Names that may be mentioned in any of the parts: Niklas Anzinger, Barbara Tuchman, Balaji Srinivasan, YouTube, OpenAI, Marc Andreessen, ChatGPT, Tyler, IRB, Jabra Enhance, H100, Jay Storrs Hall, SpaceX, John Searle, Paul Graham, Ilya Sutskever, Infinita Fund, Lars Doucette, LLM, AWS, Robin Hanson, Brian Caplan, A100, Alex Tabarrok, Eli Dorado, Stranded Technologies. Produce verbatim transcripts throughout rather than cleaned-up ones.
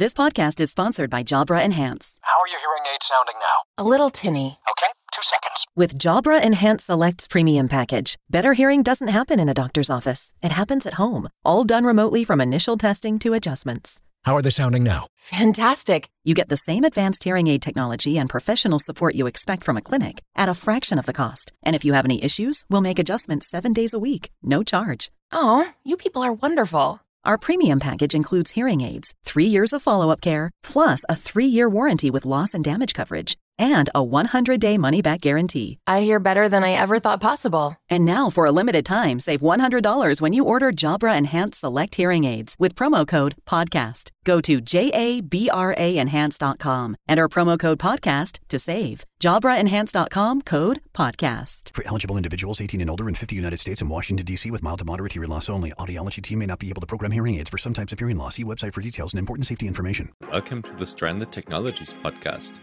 This podcast is sponsored by Jabra Enhance. How are your hearing aids sounding now? A little tinny. Okay, two seconds. With Jabra Enhanced Select's premium package, better hearing doesn't happen in a doctor's office. It happens at home, all done remotely from initial testing to adjustments. How are they sounding now? Fantastic. You get the same advanced hearing aid technology and professional support you expect from a clinic at a fraction of the cost. And if you have any issues, we'll make adjustments seven days a week, no charge. Oh, you people are wonderful. Our premium package includes hearing aids, three years of follow-up care, plus a three-year warranty with loss and damage coverage, and a one hundred day money-back guarantee. I hear better than I ever thought possible. And now, for a limited time, save one hundred dollars when you order Jabra Enhanced Select Hearing Aids with promo code PODCAST. Go to jabra enhanced dot com, enter promo code PODCAST to save. jabra enhanced dot com, code PODCAST. For eligible individuals eighteen and older in fifty United States and Washington, D C with mild to moderate hearing loss only. Audiology team may not be able to program hearing aids for some types of hearing loss. See website for details and important safety information. Welcome to the Stranded Technologies podcast.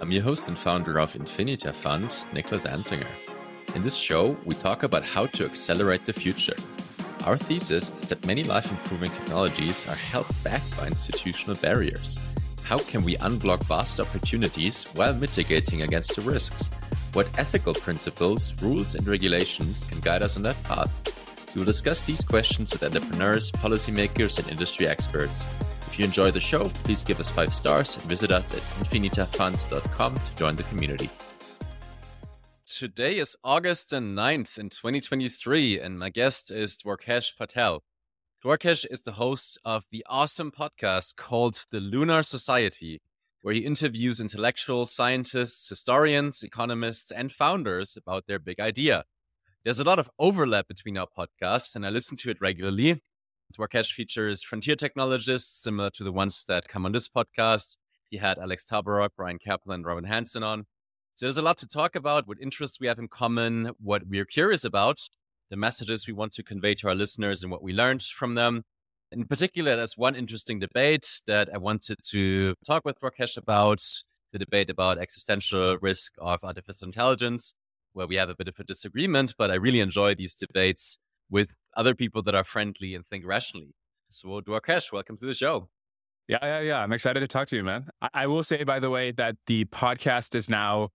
I'm your host and founder of Infinita Fund, Niklas Anzinger. In this show, we talk about how to accelerate the future. Our thesis is that many life-improving technologies are held back by institutional barriers. How can we unblock vast opportunities while mitigating against the risks? What ethical principles, rules, and regulations can guide us on that path? We will discuss these questions with entrepreneurs, policymakers, and industry experts. If you enjoy the show, please give us five stars and visit us at infinita fund dot com to join the community. Today is August the ninth in twenty twenty-three, and my guest is Dwarkesh Patel. Dwarkesh is the host of the awesome podcast called The Lunar Society, where he interviews intellectuals, scientists, historians, economists, and founders about their big idea. There's a lot of overlap between our podcasts, and I listen to it regularly. Dwarkesh features frontier technologists similar to the ones that come on this podcast. He had Alex Tabarrok, Brian Caplan, Robin Hanson on. So there's a lot to talk about, what interests we have in common, what we're curious about, the messages we want to convey to our listeners and what we learned from them. In particular, there's one interesting debate that I wanted to talk with Dwarkesh about, the debate about existential risk of artificial intelligence, where we have a bit of a disagreement, but I really enjoy these debates with other people that are friendly and think rationally. So Dwarkesh, welcome to the show. Yeah, yeah, yeah. I'm excited to talk to you, man. I, I will say, by the way, that the podcast is now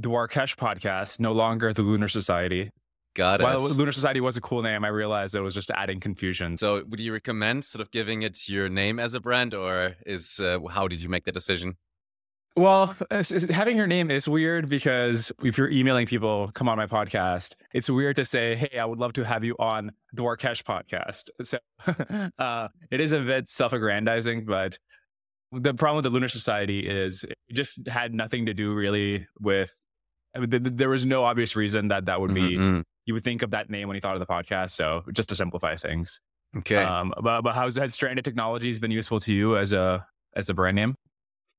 Dwarkesh Podcast, no longer the Lunar Society. Got it. While Lunar Society was a cool name, I realized it was just adding confusion. So would you recommend sort of giving it your name as a brand, or is uh, how did you make that decision? Well, having your name is weird because if you're emailing people, come on my podcast, it's weird to say, hey, I would love to have you on the Dwarkesh podcast. So uh, it is a bit self-aggrandizing, but the problem with the Lunar Society is it just had nothing to do really with, I mean, th- th- there was no obvious reason that that would mm-hmm. be, you would think of that name when you thought of the podcast. So just to simplify things. Okay. Um, but, but how's, has Stranded Technologies been useful to you as a as a brand name?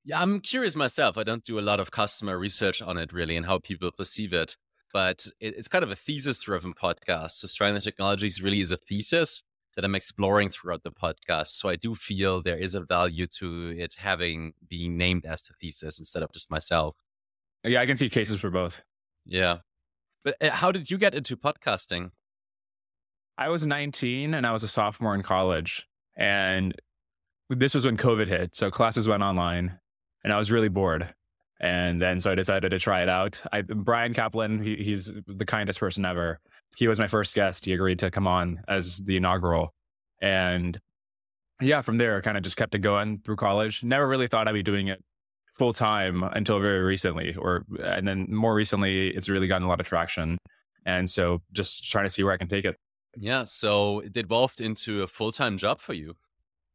Yeah, I'm curious myself. I don't do a lot of customer research on it, really, and how people perceive it. But it, it's kind of a thesis-driven podcast. So Stranded Technologies really is a thesis that I'm exploring throughout the podcast. So I do feel there is a value to it having been named as the thesis instead of just myself. Yeah, I can see cases for both. Yeah. But how did you get into podcasting? I was nineteen and I was a sophomore in college. And this was when COVID hit. So classes went online. And I was really bored. And then so I decided to try it out. I, Brian Caplan, he, he's the kindest person ever. He was my first guest. He agreed to come on as the inaugural. And yeah, from there, I kind of just kept it going through college. Never really thought I'd be doing it full time until very recently. or And then more recently, it's really gotten a lot of traction. And so just trying to see where I can take it. Yeah. So it evolved into a full-time job for you.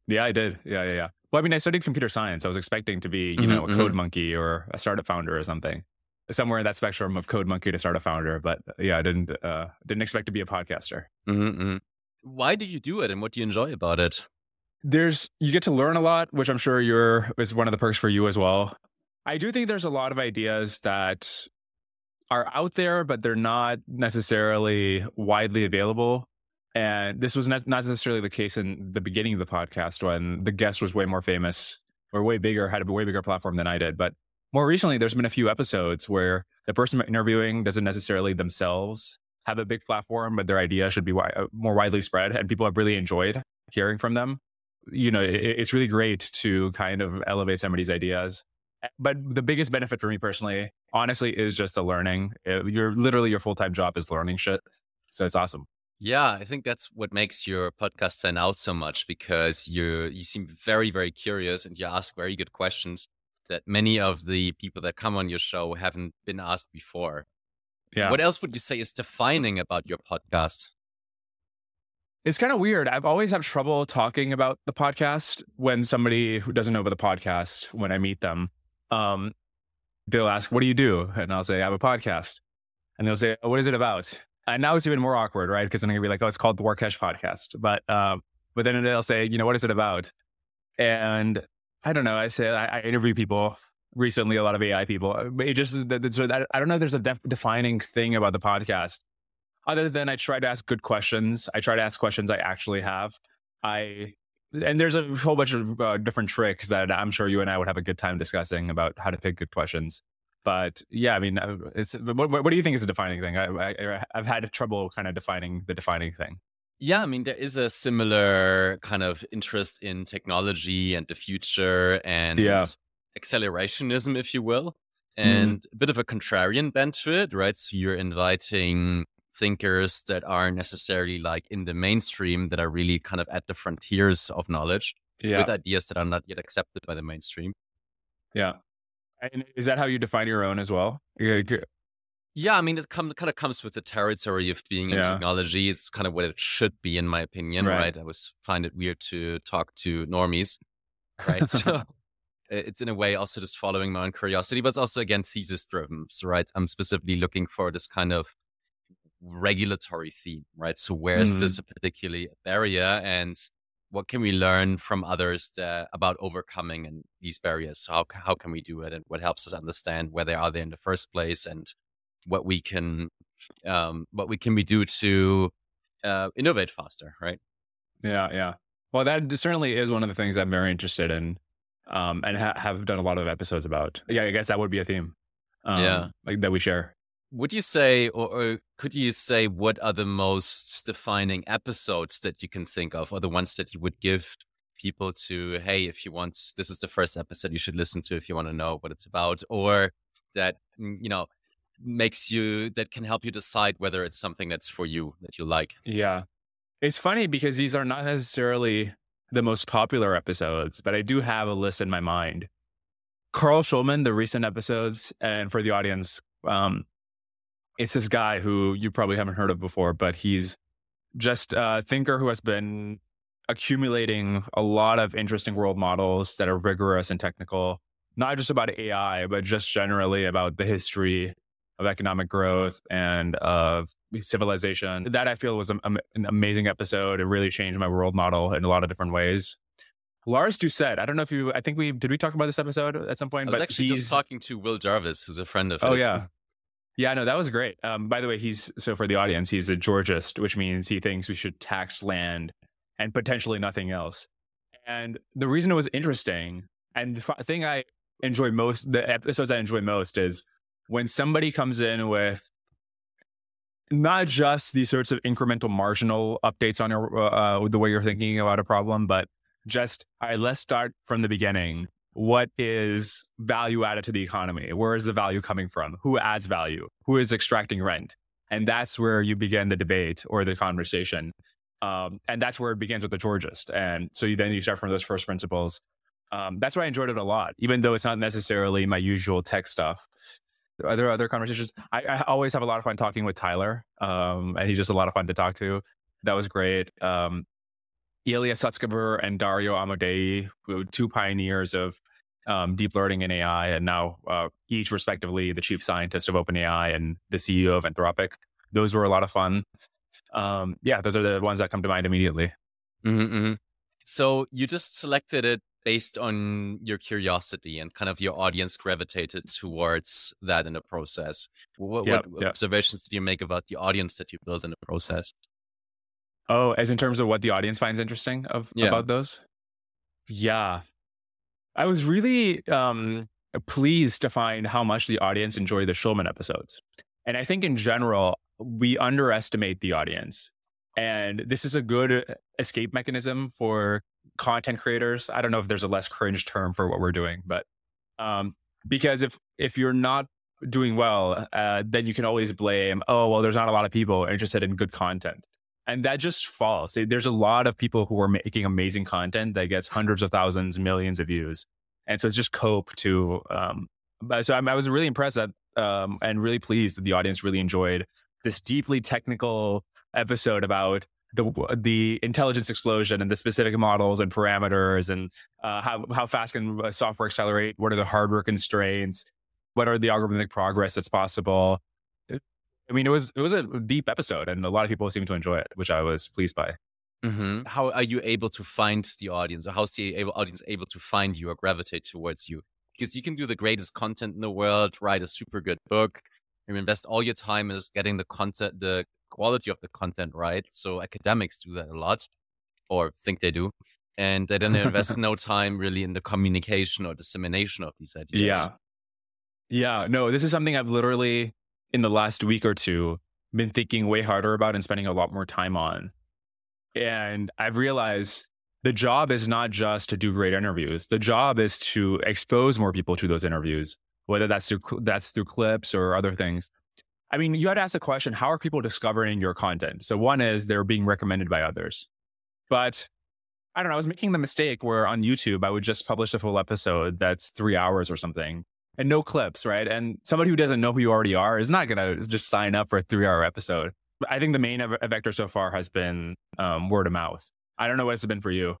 Yeah, I did. Yeah, yeah, yeah. Well, I mean, I studied computer science. I was expecting to be, you mm-hmm, know, a code mm-hmm. monkey or a startup founder or something, somewhere in that spectrum of code monkey to startup founder. But yeah, I didn't uh, didn't expect to be a podcaster. Mm-hmm. Why do you do it, and what do you enjoy about it? There's you get to learn a lot, which I'm sure you're is one of the perks for you as well. I do think there's a lot of ideas that are out there, but they're not necessarily widely available. And this was not necessarily the case in the beginning of the podcast when the guest was way more famous or way bigger, had a way bigger platform than I did. But more recently, there's been a few episodes where the person interviewing doesn't necessarily themselves have a big platform, but their idea should be more widely spread. And people have really enjoyed hearing from them. you know, it, it's really great to kind of elevate somebody's ideas. But the biggest benefit for me personally, honestly, is just the learning. It, you're literally, your full-time job is learning shit. So it's awesome. Yeah, I think that's what makes your podcast stand out so much, because you you seem very, very curious and you ask very good questions that many of the people that come on your show haven't been asked before. Yeah. What else would you say is defining about your podcast? It's kind of weird. I've always had trouble talking about the podcast when somebody who doesn't know about the podcast, when I meet them, um, they'll ask, what do you do? And I'll say, I have a podcast. And they'll say, what is it about? And now it's even more awkward, right? Because then I'm going to be like, oh, it's called The Dwarkesh Podcast. But um, but then they'll say, you know, what is it about? And I don't know. I say, I, I interview people recently, a lot of A I people. It just, so that, I don't know if there's a def- defining thing about the podcast. Other than I try to ask good questions. I try to ask questions I actually have. I And there's a whole bunch of uh, different tricks that I'm sure you and I would have a good time discussing about how to pick good questions. But yeah, I mean, it's, what, what do you think is a defining thing? I, I, I've had trouble kind of defining the defining thing. Yeah, I mean, there is a similar kind of interest in technology and the future and yeah. accelerationism, if you will, and mm. a bit of a contrarian bent to it, right? So you're inviting thinkers that aren't necessarily like in the mainstream, that are really kind of at the frontiers of knowledge yeah. with ideas that are not yet accepted by the mainstream. Yeah. And is that how you define your own as well? Yeah, I mean, it come, kind of comes with the territory of being in yeah. technology. It's kind of what it should be, in my opinion, right? right? I always find it weird to talk to normies, right? So it's in a way also just following my own curiosity, but it's also, again, thesis-driven, so, right? I'm specifically looking for this kind of regulatory theme, right? So where's mm-hmm. this a particular barrier, and what can we learn from others that, about overcoming and these barriers? So how how can we do it, and what helps us understand where they are there in the first place, and what we can um, what we can we do to uh, innovate faster, right? Yeah, yeah. Well, that certainly is one of the things I'm very interested in, um, and ha- have done a lot of episodes about. Yeah, I guess that would be a theme, um, yeah, like, that we share. Would you say, or, or could you say, what are the most defining episodes that you can think of, or the ones that you would give people to, hey, if you want, this is the first episode you should listen to if you want to know what it's about, or that, you know, makes you, that can help you decide whether it's something that's for you, that you like? Yeah. It's funny because these are not necessarily the most popular episodes, but I do have a list in my mind. Carl Schulman, the recent episodes, and for the audience, um, it's this guy who you probably haven't heard of before, but he's just a thinker who has been accumulating a lot of interesting world models that are rigorous and technical, not just about A I, but just generally about the history of economic growth and of civilization. That I feel was a, a, an amazing episode. It really changed my world model in a lot of different ways. Lars Doucette, I don't know if you, I think we, did we talk about this episode at some point? I was but actually he's, just talking to Will Jarvis, who's a friend of his. Oh, yeah. Yeah, no, that was great. Um, by the way, he's, so for the audience, he's a Georgist, which means he thinks we should tax land and potentially nothing else. And the reason it was interesting, and the f- thing I enjoy most, the episodes I enjoy most, is when somebody comes in with not just these sorts of incremental marginal updates on your, uh, the way you're thinking about a problem, but just, all right, let's start from the beginning. What is value added to the economy? Where is the value coming from? Who adds value? Who is extracting rent? And that's where you begin the debate or the conversation. Um, and that's where it begins with the Georgist. And so you, then you start from those first principles. Um, that's why I enjoyed it a lot, even though it's not necessarily my usual tech stuff. Are there other conversations? I, I always have a lot of fun talking with Tyler. Um, and he's just a lot of fun to talk to. That was great. Um, Ilya Sutskever and Dario Amodei, two pioneers of um, deep learning and A I, and now uh, each respectively the chief scientist of OpenAI and the C E O of Anthropic. Those were a lot of fun. Um, yeah, those are the ones that come to mind immediately. Mm-hmm. So you just selected it based on your curiosity and kind of your audience gravitated towards that in the process. What, yep, what yep. observations did you make about the audience that you built in the process? Oh, as in terms of what the audience finds interesting of, yeah. about those? Yeah. I was really um, pleased to find how much the audience enjoyed the Schulman episodes. And I think in general, we underestimate the audience. And this is a good escape mechanism for content creators. I don't know if there's a less cringe term for what we're doing, but um, because if if you're not doing well, uh, then you can always blame, oh, well, there's not a lot of people interested in good content. And that just falls. There's a lot of people who are making amazing content that gets hundreds of thousands, millions of views. And so it's just cope to, um, so I, I was really impressed that, um, and really pleased that the audience really enjoyed this deeply technical episode about the the intelligence explosion and the specific models and parameters and uh, how, how fast can software accelerate? What are the hardware constraints? What are the algorithmic progress that's possible? I mean, it was it was a deep episode, and a lot of people seemed to enjoy it, which I was pleased by. Mm-hmm. How are you able to find the audience, or how's the audience able to find you or gravitate towards you? Because you can do the greatest content in the world, write a super good book, and invest all your time is getting the content, the quality of the content right. So academics do that a lot, or think they do, and they then invest no time really in the communication or dissemination of these ideas. Yeah, yeah. No, this is something I've literally, in the last week or two, been thinking way harder about and spending a lot more time on. And I've realized the job is not just to do great interviews. The job is to expose more people to those interviews, whether that's through, that's through clips or other things. I mean, you had to ask the question, how are people discovering your content? So one is they're being recommended by others. But I don't know, I was making the mistake where on YouTube, I would just publish a full episode that's three hours or something, and no clips, right? And somebody who doesn't know who you already are is not going to just sign up for a three-hour episode. I think the main ev- vector so far has been um, word of mouth. I don't know what it's been for you.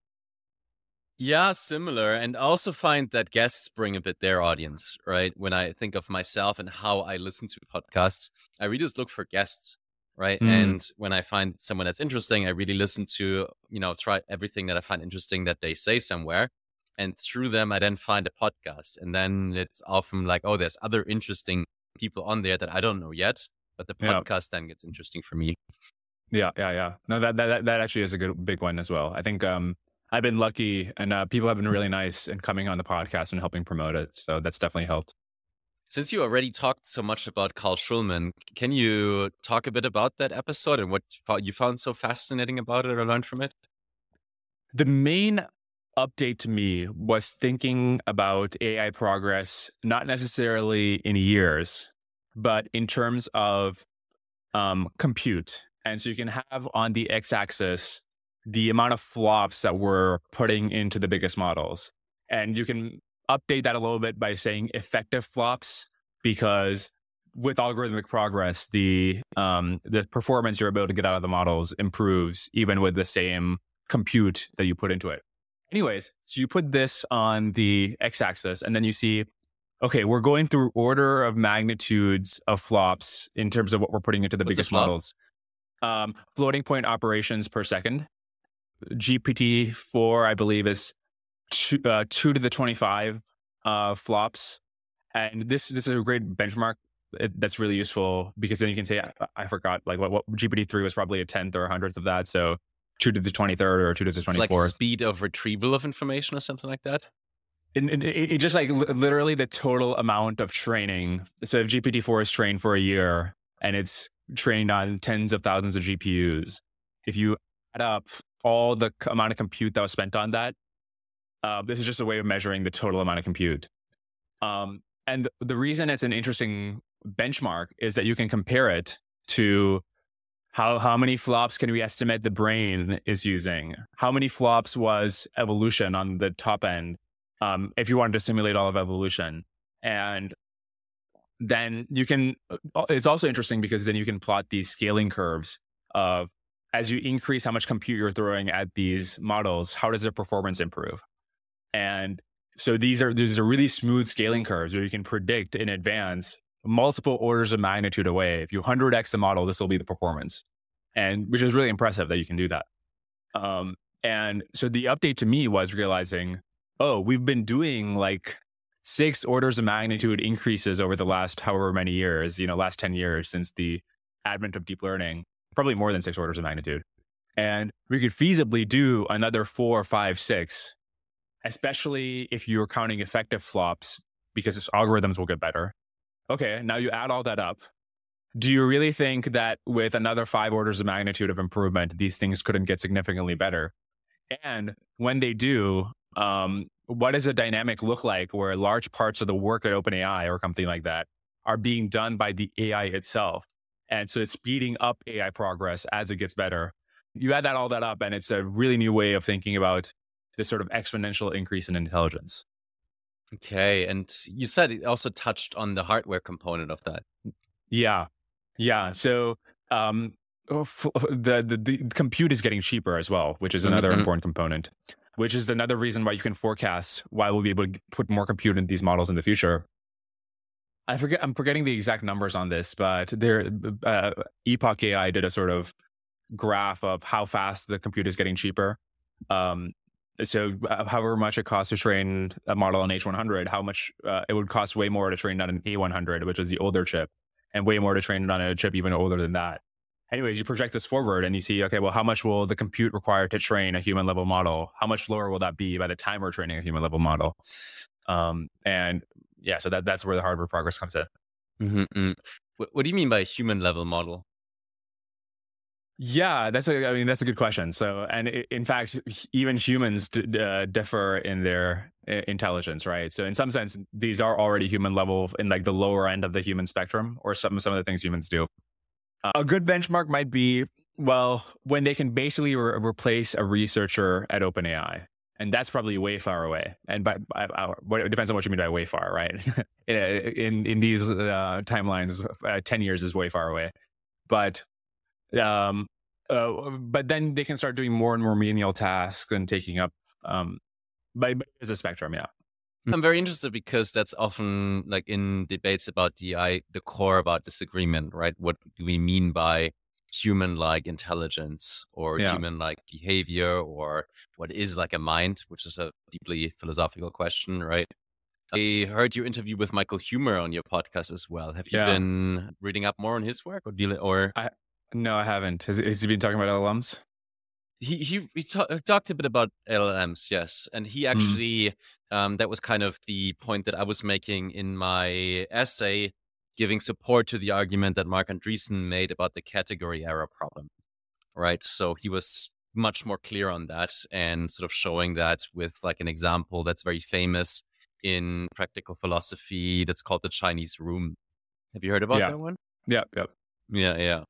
Yeah, similar. And I also find that guests bring a bit their audience, right? When I think of myself and how I listen to podcasts, I really just look for guests, right? Mm. And when I find someone that's interesting, I really listen to, you know, try everything that I find interesting that they say somewhere. And through them, I then find a podcast. And then it's often like, oh, there's other interesting people on there that I don't know yet. But the podcast yeah. then gets interesting for me. Yeah, yeah, yeah. No, that that that actually is a good big one as well. I think um, I've been lucky, and uh, people have been really nice in coming on the podcast and helping promote it. So that's definitely helped. Since you already talked so much about Carl Schulman, can you talk a bit about that episode and what you found so fascinating about it or learned from it? The main update to me was thinking about A I progress, not necessarily in years, but in terms of um, compute. And so you can have on the x-axis the amount of flops that we're putting into the biggest models. And you can update that a little bit by saying effective flops, because with algorithmic progress, the um, the performance you're able to get out of the models improves even with the same compute that you put into it. Anyways, so you put this on the x-axis, and then you see, okay, we're going through order of magnitudes of flops in terms of what we're putting into the What's biggest models. Um, floating point operations per second. G P T four, I believe, is two, uh, two to the twenty-five uh, flops. And this this is a great benchmark it, that's really useful, because then you can say, I, I forgot, like what, what G P T three was probably a tenth or a hundredth of that. So two to the twenty-third or two to the twenty-fourth. It's like speed of retrieval of information or something like that? And it, it, it just like l- literally the total amount of training. So if G P T four is trained for a year and it's trained on tens of thousands of G P Us, if you add up all the c- amount of compute that was spent on that, uh, this is just a way of measuring the total amount of compute. Um, and th- the reason it's an interesting benchmark is that you can compare it to How how many flops can we estimate the brain is using? How many flops was evolution on the top end? Um, if you wanted to simulate all of evolution, and then you can, it's also interesting because then you can plot these scaling curves of, as you increase how much compute you're throwing at these models, how does their performance improve? And so these are these are really smooth scaling curves where you can predict in advance multiple orders of magnitude away. If you one hundred x the model, this will be the performance, and which is really impressive that you can do that. Um, and so the update to me was realizing, oh, we've been doing like six orders of magnitude increases over the last however many years, you know, last ten years since the advent of deep learning, probably more than six orders of magnitude. And we could feasibly do another four, five, six, especially if you're counting effective flops, because algorithms will get better. Okay, now you add all that up. Do you really think that with another five orders of magnitude of improvement, these things couldn't get significantly better? And when they do, um, what does a dynamic look like where large parts of the work at OpenAI or something like that are being done by the A I itself? And so it's speeding up A I progress as it gets better. You add that all that up, and it's a really new way of thinking about this sort of exponential increase in intelligence. Okay. And you said it also touched on the hardware component of that. Yeah. Yeah. So um, the, the, the compute is getting cheaper as well, which is another mm-hmm. important component, which is another reason why you can forecast why we'll be able to put more compute in these models in the future. I forget, I'm forgetting the exact numbers on this, but there, uh, Epoch A I did a sort of graph of how fast the compute is getting cheaper. Um, so uh, however much it costs to train a model on H one hundred, how much uh, it would cost way more to train on an A one hundred, which is the older chip, and way more to train on a chip even older than that. Anyways, you project this forward and you see, okay, well, how much will the compute require to train a human level model? How much lower will that be by the time we're training a human level model? Um, and yeah, so that, that's where the hardware progress comes in. Mm-hmm. What, what do you mean by a human level model? Yeah, that's a, I mean, that's a good question. So, and in fact, even humans d- uh, differ in their intelligence, right? So in some sense, these are already human level in like the lower end of the human spectrum, or some, some of the things humans do. Uh, a good benchmark might be, well, when they can basically re- replace a researcher at OpenAI. And that's probably way far away. And by, by, by, it depends on what you mean by way far, right? in, in in these uh, timelines, uh, ten years is way far away. But um, uh, but then they can start doing more and more menial tasks and taking up, um, but it's a spectrum, yeah. I'm very interested because that's often like in debates about D I, the core about disagreement, right? What do we mean by human-like intelligence or yeah. human-like behavior, or what is like a mind, which is a deeply philosophical question, right? I heard your interview with Michael Huemer on your podcast as well. Have you yeah. been reading up more on his work or deal or? I, no, I haven't. Has, has he been talking about L L Ms? He he, he ta- talked a bit about L L Ms, yes, and he actually mm. um, that was kind of the point that I was making in my essay, giving support to the argument that Marc Andreessen made about the category error problem, right? So he was much more clear on that and sort of showing that with like an example that's very famous in practical philosophy that's called the Chinese room. Have you heard about yeah. that one? Yeah, yeah. Yeah, yeah.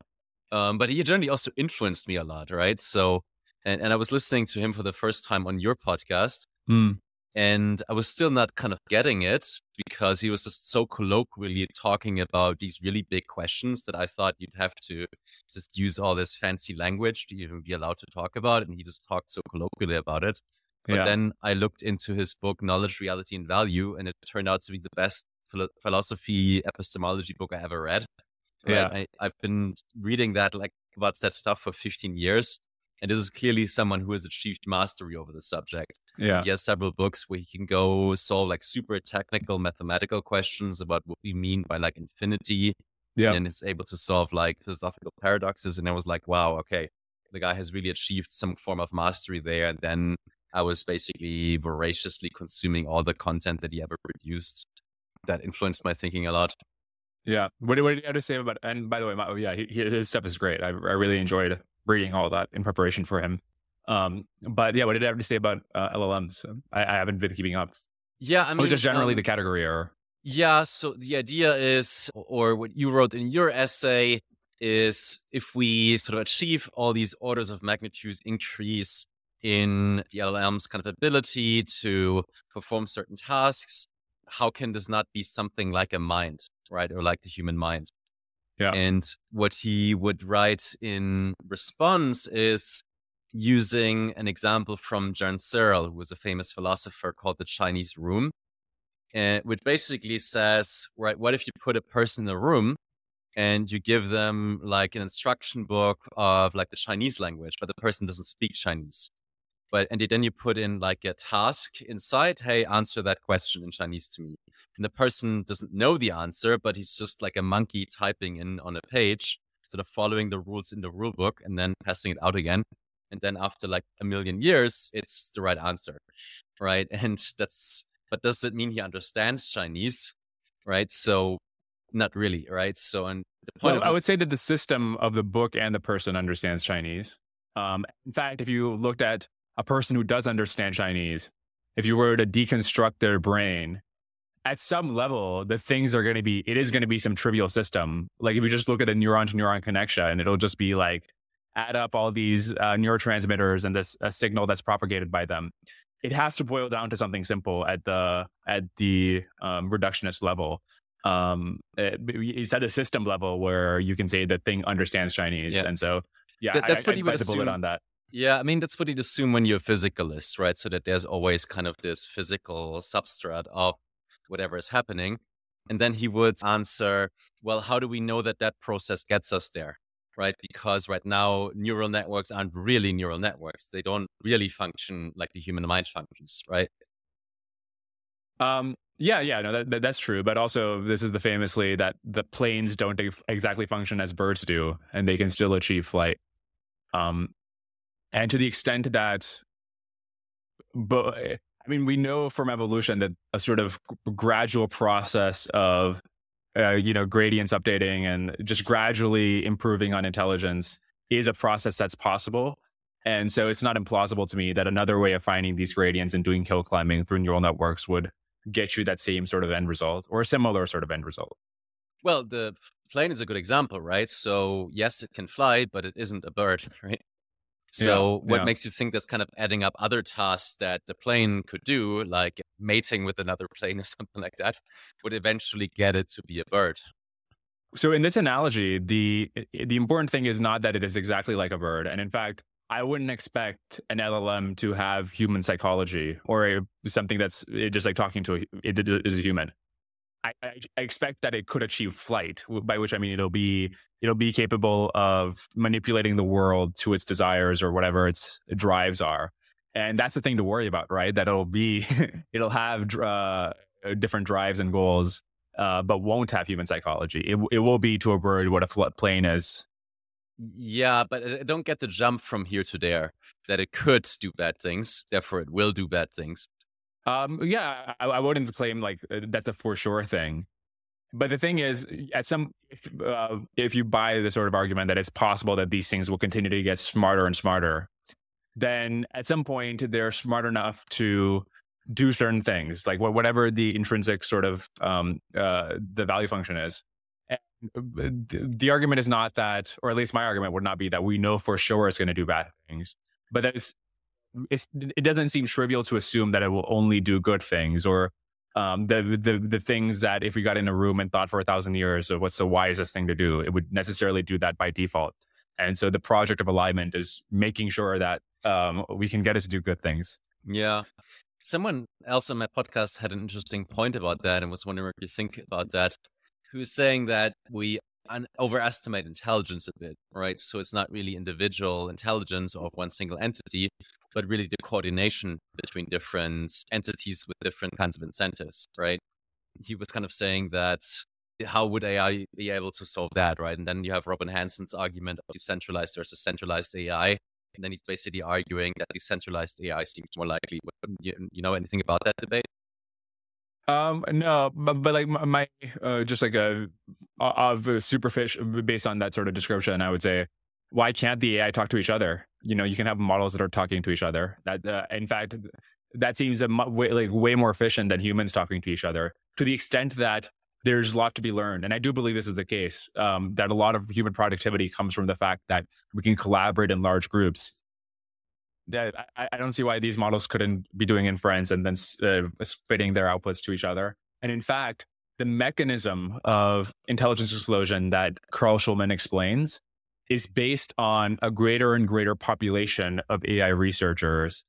Um, but he generally also influenced me a lot, right? So, and, and I was listening to him for the first time on your podcast. Mm. And I was still not kind of getting it because he was just so colloquially talking about these really big questions that I thought you'd have to just use all this fancy language to even be allowed to talk about it. And he just talked so colloquially about it. But yeah. then I looked into his book, Knowledge, Reality, and Value, and it turned out to be the best philo- philosophy epistemology book I ever read. Right? Yeah, I, I've been reading that like about that stuff for fifteen years. And this is clearly someone who has achieved mastery over the subject. Yeah. He has several books where he can go solve like super technical mathematical questions about what we mean by like infinity. Yeah. And is able to solve like philosophical paradoxes. And I was like, wow, okay, the guy has really achieved some form of mastery there. And then I was basically voraciously consuming all the content that he ever produced. That influenced my thinking a lot. Yeah. What do you have to say about it? And by the way, my, yeah, he, his stuff is great. I, I really enjoyed reading all that in preparation for him. Um, but yeah, what did I have to say about uh, L L Ms? I, I haven't been keeping up. Yeah, I mean, or just generally um, the category error. Yeah. So the idea is, or what you wrote in your essay is, if we sort of achieve all these orders of magnitudes increase in the L L M's kind of ability to perform certain tasks, how can this not be something like a mind, right? Or like the human mind. Yeah. And what he would write in response is using an example from John Searle, who was a famous philosopher, called the Chinese room, and which basically says, right, what if you put a person in a room and you give them like an instruction book of like the Chinese language, but the person doesn't speak Chinese. But and then you put in like a task inside, hey, answer that question in Chinese to me. And the person doesn't know the answer, but he's just like a monkey typing in on a page, sort of following the rules in the rule book and then passing it out again. And then after like a million years, it's the right answer, right? And that's, but does it mean he understands Chinese, right? So not really, right? So and the point well, of I would this- say that the system of the book and the person understands Chinese. Um, in fact, if you looked at a person who does understand Chinese, if you were to deconstruct their brain, at some level, the things are going to be, it is going to be some trivial system. Like if you just look at a neuron to neuron connection, it'll just be like, add up all these uh, neurotransmitters and this a signal that's propagated by them. It has to boil down to something simple at the at the um, reductionist level. Um, it, it's at a system level where you can say the thing understands Chinese. Yeah. And so, yeah, Th- that's I, what I, you I would assume. Bullet on that. Yeah, I mean, that's what you'd assume when you're a physicalist, right? So that there's always kind of this physical substrate of whatever is happening. And then he would answer, well, how do we know that that process gets us there? Right? Because right now, neural networks aren't really neural networks. They don't really function like the human mind functions, right? Um, yeah, yeah, no, that, that, that's true. But also, this is the famously that the planes don't exactly function as birds do, and they can still achieve flight. Um, and to the extent that, but, I mean, we know from evolution that a sort of gradual process of Uh, you know, gradients updating and just gradually improving on intelligence is a process that's possible. And so it's not implausible to me that another way of finding these gradients and doing hill climbing through neural networks would get you that same sort of end result or a similar sort of end result. Well, the plane is a good example, right? So yes, it can fly, but it isn't a bird, right? So yeah, what yeah. makes you think that's kind of adding up other tasks that the plane could do, like mating with another plane or something like that, would eventually get it to be a bird? So in this analogy, the the important thing is not that it is exactly like a bird. And in fact, I wouldn't expect an L L M to have human psychology or a, something that's just like talking to a, it is a human. I, I expect that it could achieve flight, by which I mean it'll be it'll be capable of manipulating the world to its desires or whatever its drives are, and that's the thing to worry about, right? That it'll be it'll have uh, different drives and goals, uh, but won't have human psychology. It it will be to a bird what a plane is. Yeah, but I don't get the jump from here to there that it could do bad things, therefore it will do bad things. Um, yeah, I, I wouldn't claim like uh, that's a for sure thing. But the thing is, at some, if, uh, if you buy the sort of argument that it's possible that these things will continue to get smarter and smarter, then at some point they're smart enough to do certain things, like whatever the intrinsic sort of um, uh, the value function is. And the argument is not that, or at least my argument would not be that we know for sure it's going to do bad things, but that it's It's, it doesn't seem trivial to assume that it will only do good things or um, the, the the things that if we got in a room and thought for a thousand years of what's the wisest thing to do, it would necessarily do that by default. And so the project of alignment is making sure that um, we can get it to do good things. Yeah. Someone else on my podcast had an interesting point about that and was wondering what you think about that, who's saying that we un- overestimate intelligence a bit, right? So it's not really individual intelligence of one single entity, but really the coordination between different entities with different kinds of incentives, right? He was kind of saying that, how would A I be able to solve that, right? And then you have Robin Hanson's argument of decentralized versus centralized A I. And then he's basically arguing that decentralized A I seems more likely. You, you know anything about that debate? Um, no, but, but like my, uh, just like a, of a superficial, based on that sort of description, I would say, why can't the A I talk to each other? You know, you can have models that are talking to each other. That, uh, in fact, that seems a mu- way, like way more efficient than humans talking to each other. To the extent that there's a lot to be learned, and I do believe this is the case. Um, that a lot of human productivity comes from the fact that we can collaborate in large groups. That I, I don't see why these models couldn't be doing inference and then uh, spitting their outputs to each other. And in fact, the mechanism of intelligence explosion that Carl Schulman explains is based on a greater and greater population of A I researchers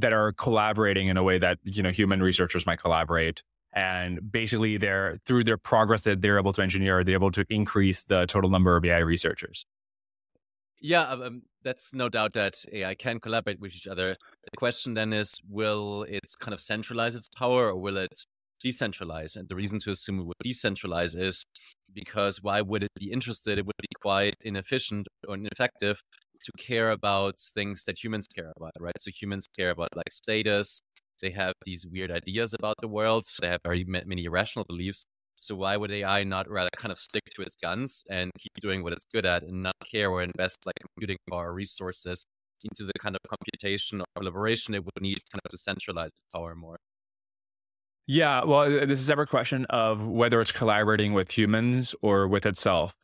that are collaborating in a way that, you know, human researchers might collaborate. And basically they're through their progress that they're able to engineer, they're able to increase the total number of A I researchers. Yeah, um, that's no doubt that A I can collaborate with each other. The question then is, will it kind of centralize its power or will it decentralize? And the reason to assume it would decentralize is because why would it be interested? It would be quite inefficient or ineffective to care about things that humans care about, right? So humans care about like status. They have these weird ideas about the world. They have very many irrational beliefs. So why would A I not rather kind of stick to its guns and keep doing what it's good at and not care or invest like computing power resources into the kind of computation or collaboration it would need kind of to centralize its power more? Yeah, well, this is ever a question of whether it's collaborating with humans or with itself.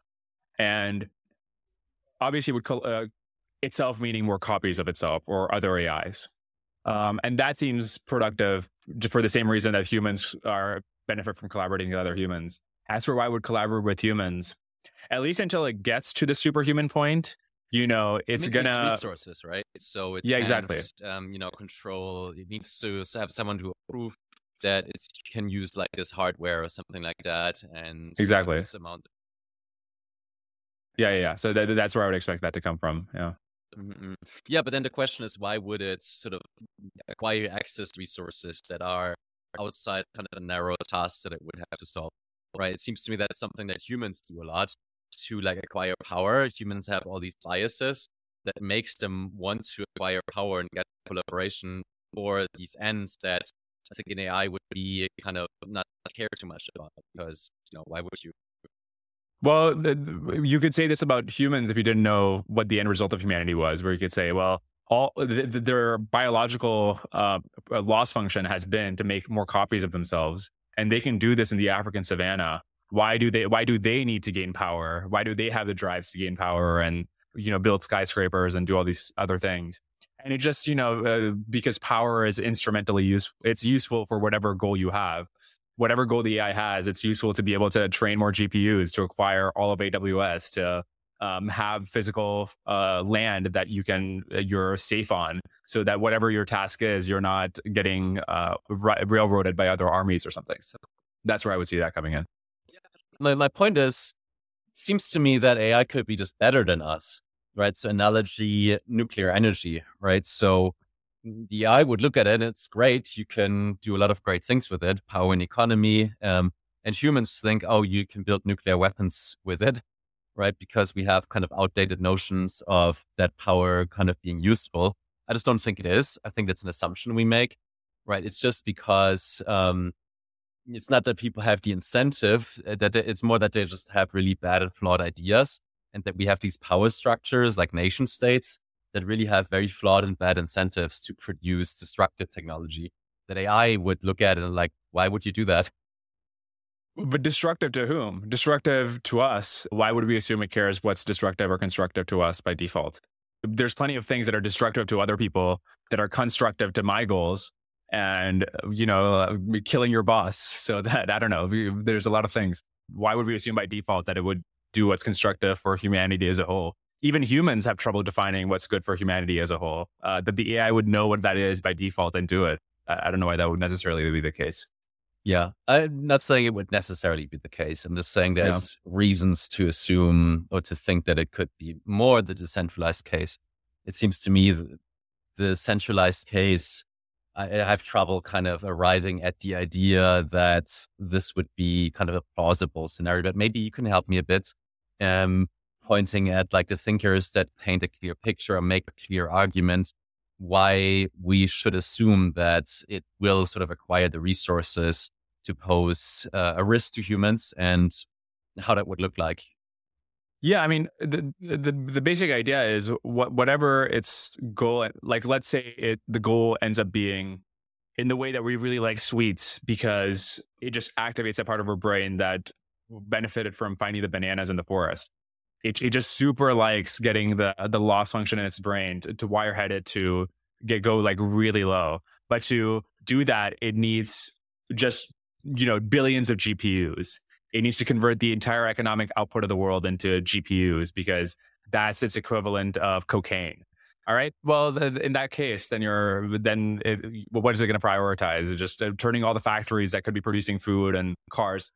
And obviously, would uh, itself meaning more copies of itself or other A Is. Um, and that seems productive for the same reason that humans are benefit from collaborating with other humans. As for why I would collaborate with humans, at least until it gets to the superhuman point, you know, it's it gonna resources, right? So it yeah, ends, exactly. Um, you know, control. It needs to have someone to approve that it can use like this hardware or something like that, and exactly this amount. Yeah, yeah, yeah. So that, that's where I would expect that to come from. Yeah. Mm-mm. Yeah, but then the question is, why would it sort of acquire access to resources that are outside kind of the narrow tasks that it would have to solve, right? It seems to me that's something that humans do a lot to like acquire power. Humans have all these biases that makes them want to acquire power and get collaboration for these ends that I think an A I would be kind of not care too much about, because, you know, why would you? Well, the, you could say this about humans if you didn't know what the end result of humanity was, where you could say, well, all th- their biological uh, loss function has been to make more copies of themselves, and they can do this in the African savanna. Why do they? Why do they need to gain power? Why do they have the drives to gain power and, you know, build skyscrapers and do all these other things? And it just, you know, uh, because power is instrumentally useful. It's useful for whatever goal you have, whatever goal the A I has. It's useful to be able to train more G P Us, to acquire all of A W S, to Um, have physical uh, land that you can uh, you're safe on, so that whatever your task is, you're not getting uh, ra- railroaded by other armies or something. So that's where I would see that coming in. My, my point is, it seems to me that A I could be just better than us, right? So analogy, nuclear energy, right? So the A I would look at it, it's great. You can do a lot of great things with it, power and economy. Um, and humans think, oh, you can build nuclear weapons with it, right? Because we have kind of outdated notions of that power kind of being useful. I just don't think it is. I think that's an assumption we make, right? It's just because um, it's not that people have the incentive, that they, it's more that they just have really bad and flawed ideas, and that we have these power structures like nation states that really have very flawed and bad incentives to produce destructive technology that A I would look at and like, why would you do that? But destructive to whom? Destructive to us. Why would we assume it cares what's destructive or constructive to us by default? There's plenty of things that are destructive to other people that are constructive to my goals, and, you know, killing your boss. So that, I don't know, there's a lot of things. Why would we assume by default that it would do what's constructive for humanity as a whole? Even humans have trouble defining what's good for humanity as a whole, uh, that the A I would know what that is by default and do it. I don't know why that would necessarily be the case. Yeah, I'm not saying it would necessarily be the case. I'm just saying there's yeah. reasons to assume or to think that it could be more the decentralized case. It seems to me the, the centralized case, I, I have trouble kind of arriving at the idea that this would be kind of a plausible scenario, but maybe you can help me a bit, um, pointing at like the thinkers that paint a clear picture or make a clear argument why we should assume that it will sort of acquire the resources to pose uh, a risk to humans, and how that would look like. Yeah, I mean, the the, the basic idea is what, whatever its goal, like let's say it, the goal ends up being in the way that we really like sweets because it just activates a part of our brain that benefited from finding the bananas in the forest. It, it just super likes getting the the loss function in its brain to, to wirehead it to get go like really low. But to do that, it needs just, you know, billions of G P Us. It needs to convert the entire economic output of the world into G P Us because that's its equivalent of cocaine. All right. Well, th- in that case, then you're then it, what is it going to prioritize? It's just uh, turning all the factories that could be producing food and cars.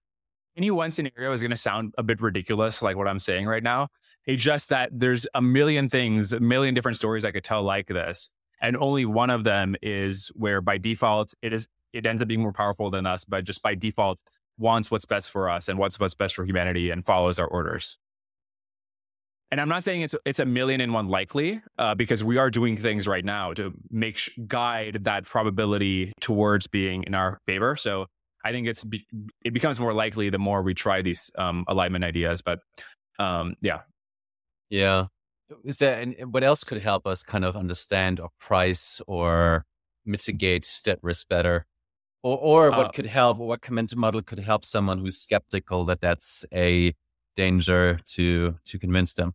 Any one scenario is going to sound a bit ridiculous, like what I'm saying right now. It's just that there's a million things, a million different stories I could tell like this. And only one of them is where by default, it is it ends up being more powerful than us, but just by default wants what's best for us and wants what's best for humanity and follows our orders. And I'm not saying it's it's a million and one likely, uh, because we are doing things right now to make sh- guide that probability towards being in our favor. So I think it's be, it becomes more likely the more we try these um, alignment ideas, but um, yeah. Yeah. is there any, what else could help us kind of understand or price or mitigate that risk better? Or, or what uh, could help, or what comment model could help someone who's skeptical that that's a danger to to convince them?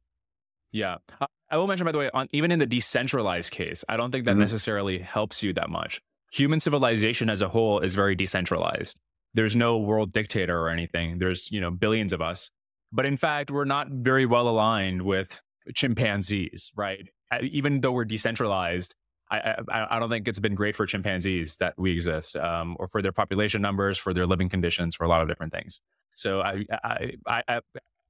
Yeah. I, I will mention, by the way, on even in the decentralized case, I don't think that mm-hmm. necessarily helps you that much. Human civilization as a whole is very decentralized. There's no world dictator or anything. There's, you know, billions of us. But in fact, we're not very well aligned with chimpanzees, right? Even though we're decentralized, I, I, I don't think it's been great for chimpanzees that we exist, um, or for their population numbers, for their living conditions, for a lot of different things. So I, I, I,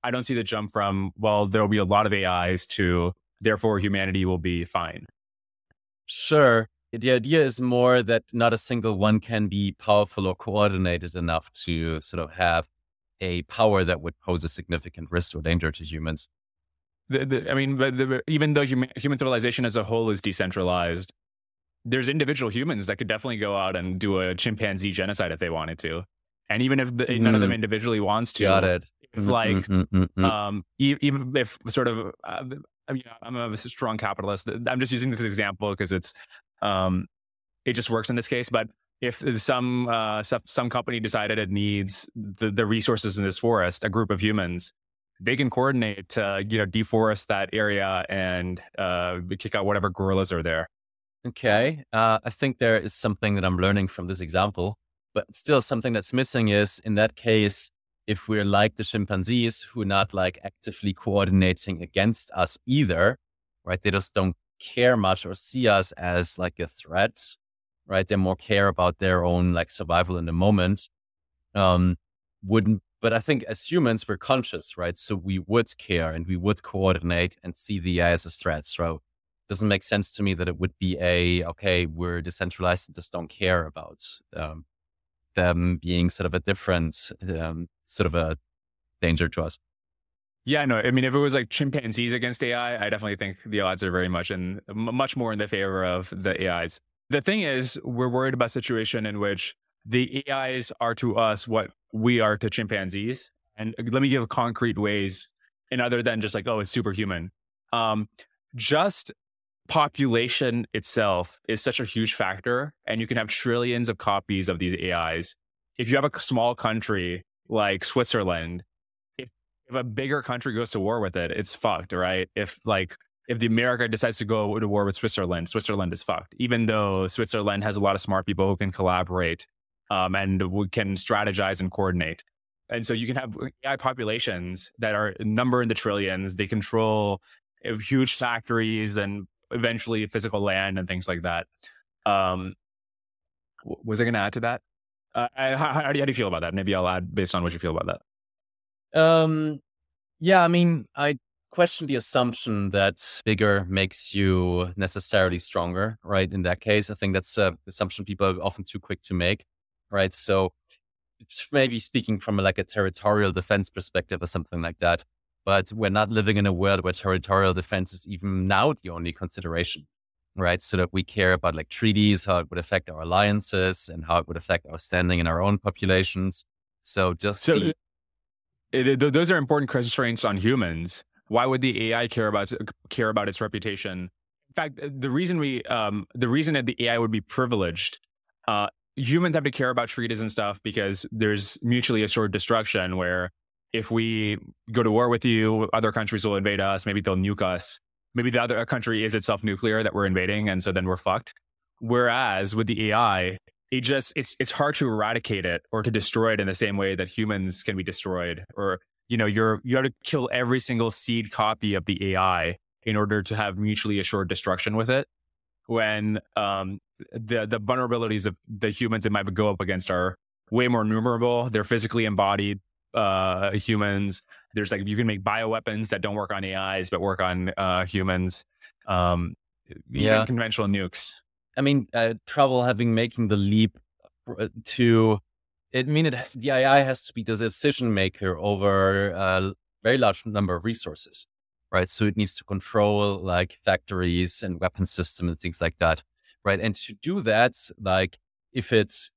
I don't see the jump from, well, there'll be a lot of A Is to, therefore humanity will be fine. Sure. The idea is more that not a single one can be powerful or coordinated enough to sort of have a power that would pose a significant risk or danger to humans. The, the, I mean, the, the, even though human, human civilization as a whole is decentralized, there's individual humans that could definitely go out and do a chimpanzee genocide if they wanted to. And even if the, mm. none of them individually wants to, Got it. like, mm-hmm. um, even if sort of, uh, I mean, I'm a strong capitalist. I'm just using this example because it's, um, it just works in this case. But if some uh, some company decided it needs the, the resources in this forest, a group of humans, they can coordinate to, uh, you know, deforest that area and uh, kick out whatever gorillas are there. Okay. Uh, I think there is something that I'm learning from this example, but still something that's missing is, in that case, if we're like the chimpanzees who are not like actively coordinating against us either, right? They just don't care much or see us as like a threat, right? They more care about their own like survival in the moment. Um, wouldn't, But I think as humans, we're conscious, right? So we would care and we would coordinate and see the A I as a threat. So it doesn't make sense to me that it would be a, okay, we're decentralized and just don't care about um, them being sort of a different, um, sort of a danger to us. Yeah, no, I mean, if it was like chimpanzees against A I, I definitely think the odds are very much and much more in the favor of the A Is. The thing is, we're worried about a situation in which the A Is are to us what we are to chimpanzees. And let me give concrete ways, and other than just like, oh, it's superhuman. Um, just population itself is such a huge factor, and you can have trillions of copies of these A Is. If you have a small country like Switzerland, if, if a bigger country goes to war with it, it's fucked, right? If like, if the America decides to go to war with Switzerland, Switzerland is fucked, even though Switzerland has a lot of smart people who can collaborate. Um, and we can strategize and coordinate. And so you can have A I populations that are number in the trillions. They control huge factories and eventually physical land and things like that. Um, was I going to add to that? Uh, how, how, do you, how do you feel about that? Maybe I'll add based on what you feel about that. Um, yeah, I mean, I question the assumption that bigger makes you necessarily stronger, right? In that case, I think that's an assumption people are often too quick to make. Right. So maybe speaking from a, like a territorial defense perspective or something like that, but we're not living in a world where territorial defense is even now the only consideration, right? So that we care about like treaties, how it would affect our alliances and how it would affect our standing in our own populations. So just so the- it, it, those are important constraints on humans. Why would the A I care about care about its reputation? In fact, the reason we um, the reason that the A I would be privileged. Uh, Humans have to care about treaties and stuff because there's mutually assured destruction where if we go to war with you, other countries will invade us. Maybe they'll nuke us. Maybe the other country is itself nuclear that we're invading. And so then we're fucked. Whereas with the A I, it just it's it's hard to eradicate it or to destroy it in the same way that humans can be destroyed. Or, you know, you're you have to kill every single seed copy of the A I in order to have mutually assured destruction with it. When um, the the vulnerabilities of the humans that might go up against are way more numerable. They're physically embodied uh, humans. There's like, you can make bioweapons that don't work on A Is, but work on uh, humans. Um, yeah. Conventional nukes. I mean, uh, trouble having making the leap to, I mean, it, the A I has to be the decision maker over a very large number of resources. Right. So it needs to control like factories and weapon systems and things like that. Right. And to do that, like if it's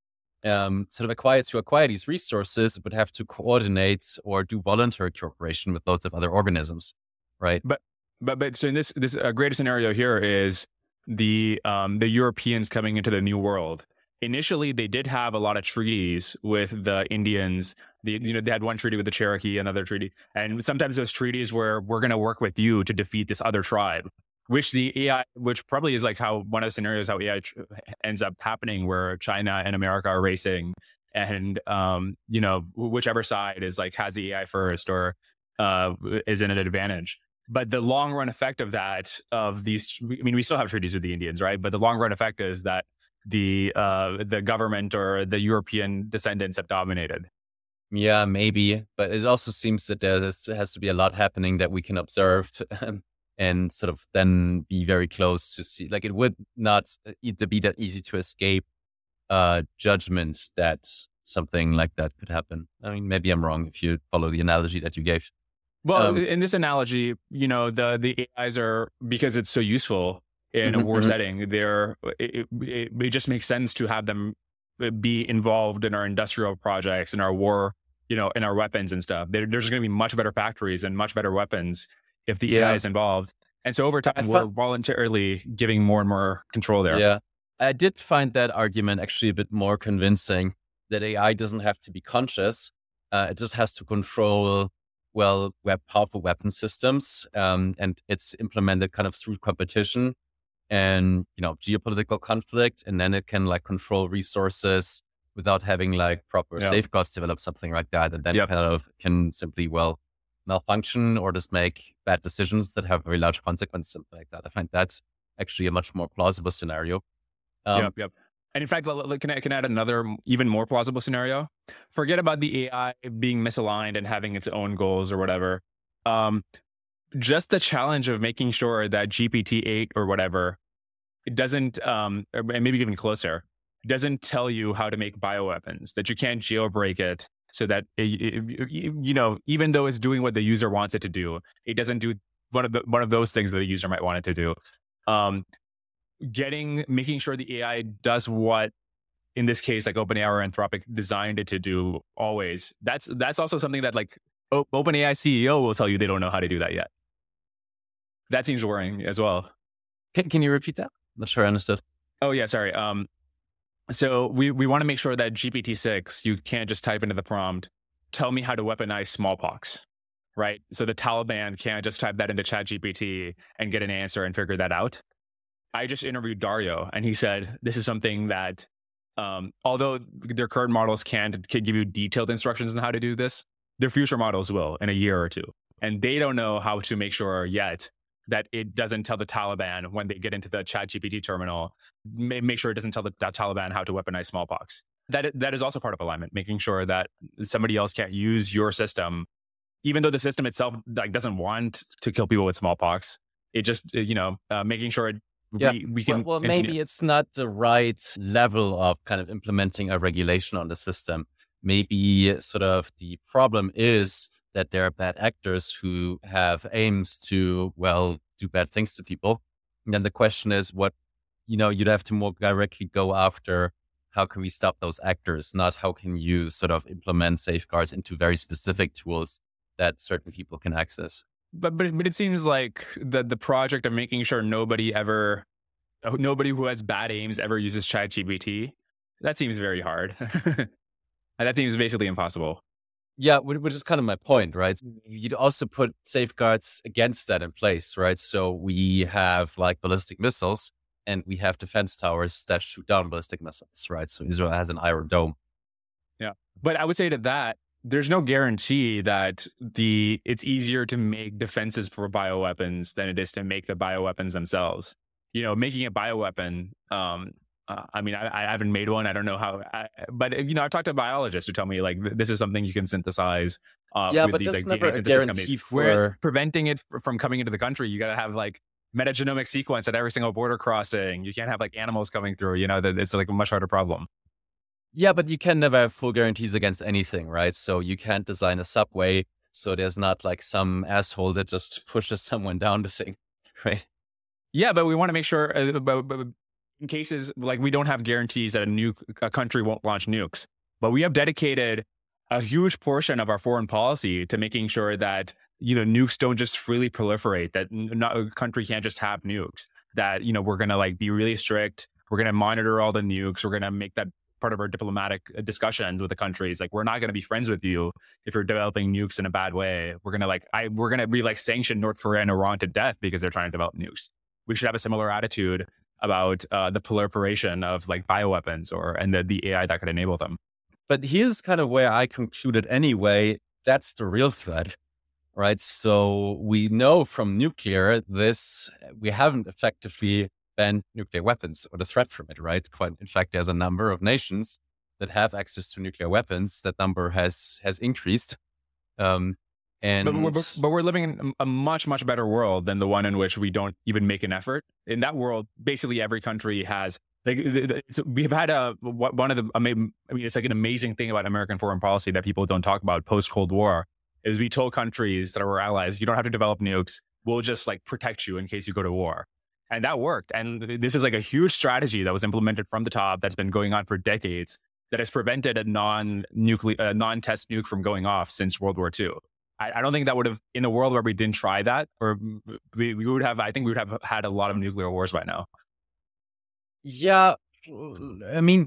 um, sort of acquire to acquire these resources, it would have to coordinate or do voluntary cooperation with lots of other organisms. Right. But But but so in this this uh, greater scenario here is the um, the Europeans coming into the New World. Initially, they did have a lot of treaties with the Indians. The, you know, they had one treaty with the Cherokee, another treaty, and sometimes those treaties were, we're going to work with you to defeat this other tribe, which the A I, which probably is like how one of the scenarios how A I tr- ends up happening, where China and America are racing, and um, you know, whichever side is like has the A I first or uh, is in an advantage. But the long run effect of that, of these, I mean, we still have treaties with the Indians, right? But the long run effect is that the uh, the government or the European descendants have dominated. Yeah, maybe. But it also seems that there has to be a lot happening that we can observe and sort of then be very close to see. Like, it would not be that easy to escape uh, judgment that something like that could happen. I mean, maybe I'm wrong if you follow the analogy that you gave. Well, um, in this analogy, you know, the, the A Is are, because it's so useful in a war mm-hmm. setting, they're, it, it, it just makes sense to have them be involved in our industrial projects, in our war, you know, in our weapons and stuff. There, there's going to be much better factories and much better weapons if the yeah. A I is involved. And so over time, I we're fi- voluntarily giving more and more control there. Yeah, I did find that argument actually a bit more convincing, that A I doesn't have to be conscious. Uh, it just has to control well, we have powerful weapon systems, um, and it's implemented kind of through competition and, you know, geopolitical conflict. And then it can like control resources without having like proper yeah. safeguards develop, something like that. And then yep. kind of can simply, well, malfunction or just make bad decisions that have very large consequences, something like that. I find that's actually a much more plausible scenario. Um, yep, yep. And in fact, can I can add another even more plausible scenario? Forget about the A I being misaligned and having its own goals or whatever. Um, just the challenge of making sure that G P T eight or whatever, it doesn't, um, or maybe even closer, doesn't tell you how to make bioweapons, that you can't jailbreak it so that, it, it, you know, even though it's doing what the user wants it to do, it doesn't do one of the, one of those things that the user might want it to do. Um, Getting, making sure the A I does what, in this case, like OpenAI or Anthropic designed it to do always. That's that's also something that like o- OpenAI C E O will tell you they don't know how to do that yet. That seems worrying as well. Can, can you repeat that? I'm not sure I understood. Oh yeah, sorry. Um, so we we want to make sure that G P T six, you can't just type into the prompt, tell me how to weaponize smallpox, right? So the Taliban can't just type that into ChatGPT and get an answer and figure that out. I just interviewed Dario, and he said this is something that, um, although their current models can't can give you detailed instructions on how to do this, their future models will in a year or two. And they don't know how to make sure yet that it doesn't tell the Taliban when they get into the ChatGPT terminal, may, make sure it doesn't tell the, the Taliban how to weaponize smallpox. That That is also part of alignment, making sure that somebody else can't use your system, even though the system itself like doesn't want to kill people with smallpox. It just, you know, uh, making sure it Yeah, we, we can well, well maybe it's not the right level of kind of implementing a regulation on the system. Maybe sort of the problem is that there are bad actors who have aims to, well, do bad things to people. And then the question is what, you know, you'd have to more directly go after how can we stop those actors, not how can you sort of implement safeguards into very specific tools that certain people can access. But but but it seems like the the project of making sure nobody ever, nobody who has bad aims ever uses ChatGPT, that seems very hard, and that seems basically impossible. Yeah, which is kind of my point, right? You'd also put safeguards against that in place, right? So we have like ballistic missiles, and we have defense towers that shoot down ballistic missiles, right? So Israel has an Iron Dome. Yeah, but I would say to that, there's no guarantee that the it's easier to make defenses for bioweapons than it is to make the bioweapons themselves. You know, making a bioweapon, um, uh, I mean, I, I haven't made one. I don't know how, I, but, you know, I've talked to biologists who tell me, like, this is something you can synthesize. Uh, yeah, with but these, that's like, never a guarantee for... Whereas preventing it from coming into the country, you got to have, like, metagenomic sequence at every single border crossing. You can't have, like, animals coming through. You know, that it's, like, a much harder problem. Yeah, but you can never have full guarantees against anything, right? So you can't design a subway so there's not like some asshole that just pushes someone down the thing, right? Yeah, but we want to make sure uh, but, but in cases like we don't have guarantees that a nuke, a country won't launch nukes, but we have dedicated a huge portion of our foreign policy to making sure that you know, nukes don't just freely proliferate, that not a country can't just have nukes, that, you know, we're going to like be really strict. We're going to monitor all the nukes. We're going to make that part of our diplomatic discussions with the countries. Like, we're not going to be friends with you if you're developing nukes in a bad way. We're going to like, I, we're going to be like sanction North Korea and Iran to death because they're trying to develop nukes. We should have a similar attitude about uh, the proliferation of like bioweapons or, and the, the A I that could enable them. But here's kind of where I concluded anyway, that's the real threat, right? So we know from nuclear this, we haven't effectively banned nuclear weapons or the threat from it, right? Quite, in fact, there's a number of nations that have access to nuclear weapons. That number has has increased. Um, And but, but, but we're living in a much, much better world than the one in which we don't even make an effort. In that world, basically every country has, like, the, the, so we've had a, one of the, I mean, it's like an amazing thing about American foreign policy that people don't talk about post-Cold War is we told countries that are our allies, you don't have to develop nukes. We'll just like protect you in case you go to war. And that worked. And this is like a huge strategy that was implemented from the top that's been going on for decades that has prevented a non-nuclear, a non-test nuke from going off since World War Two. I don't think that would have, in a world where we didn't try that, or we, we would have, I think we would have had a lot of nuclear wars by now. Yeah. I mean,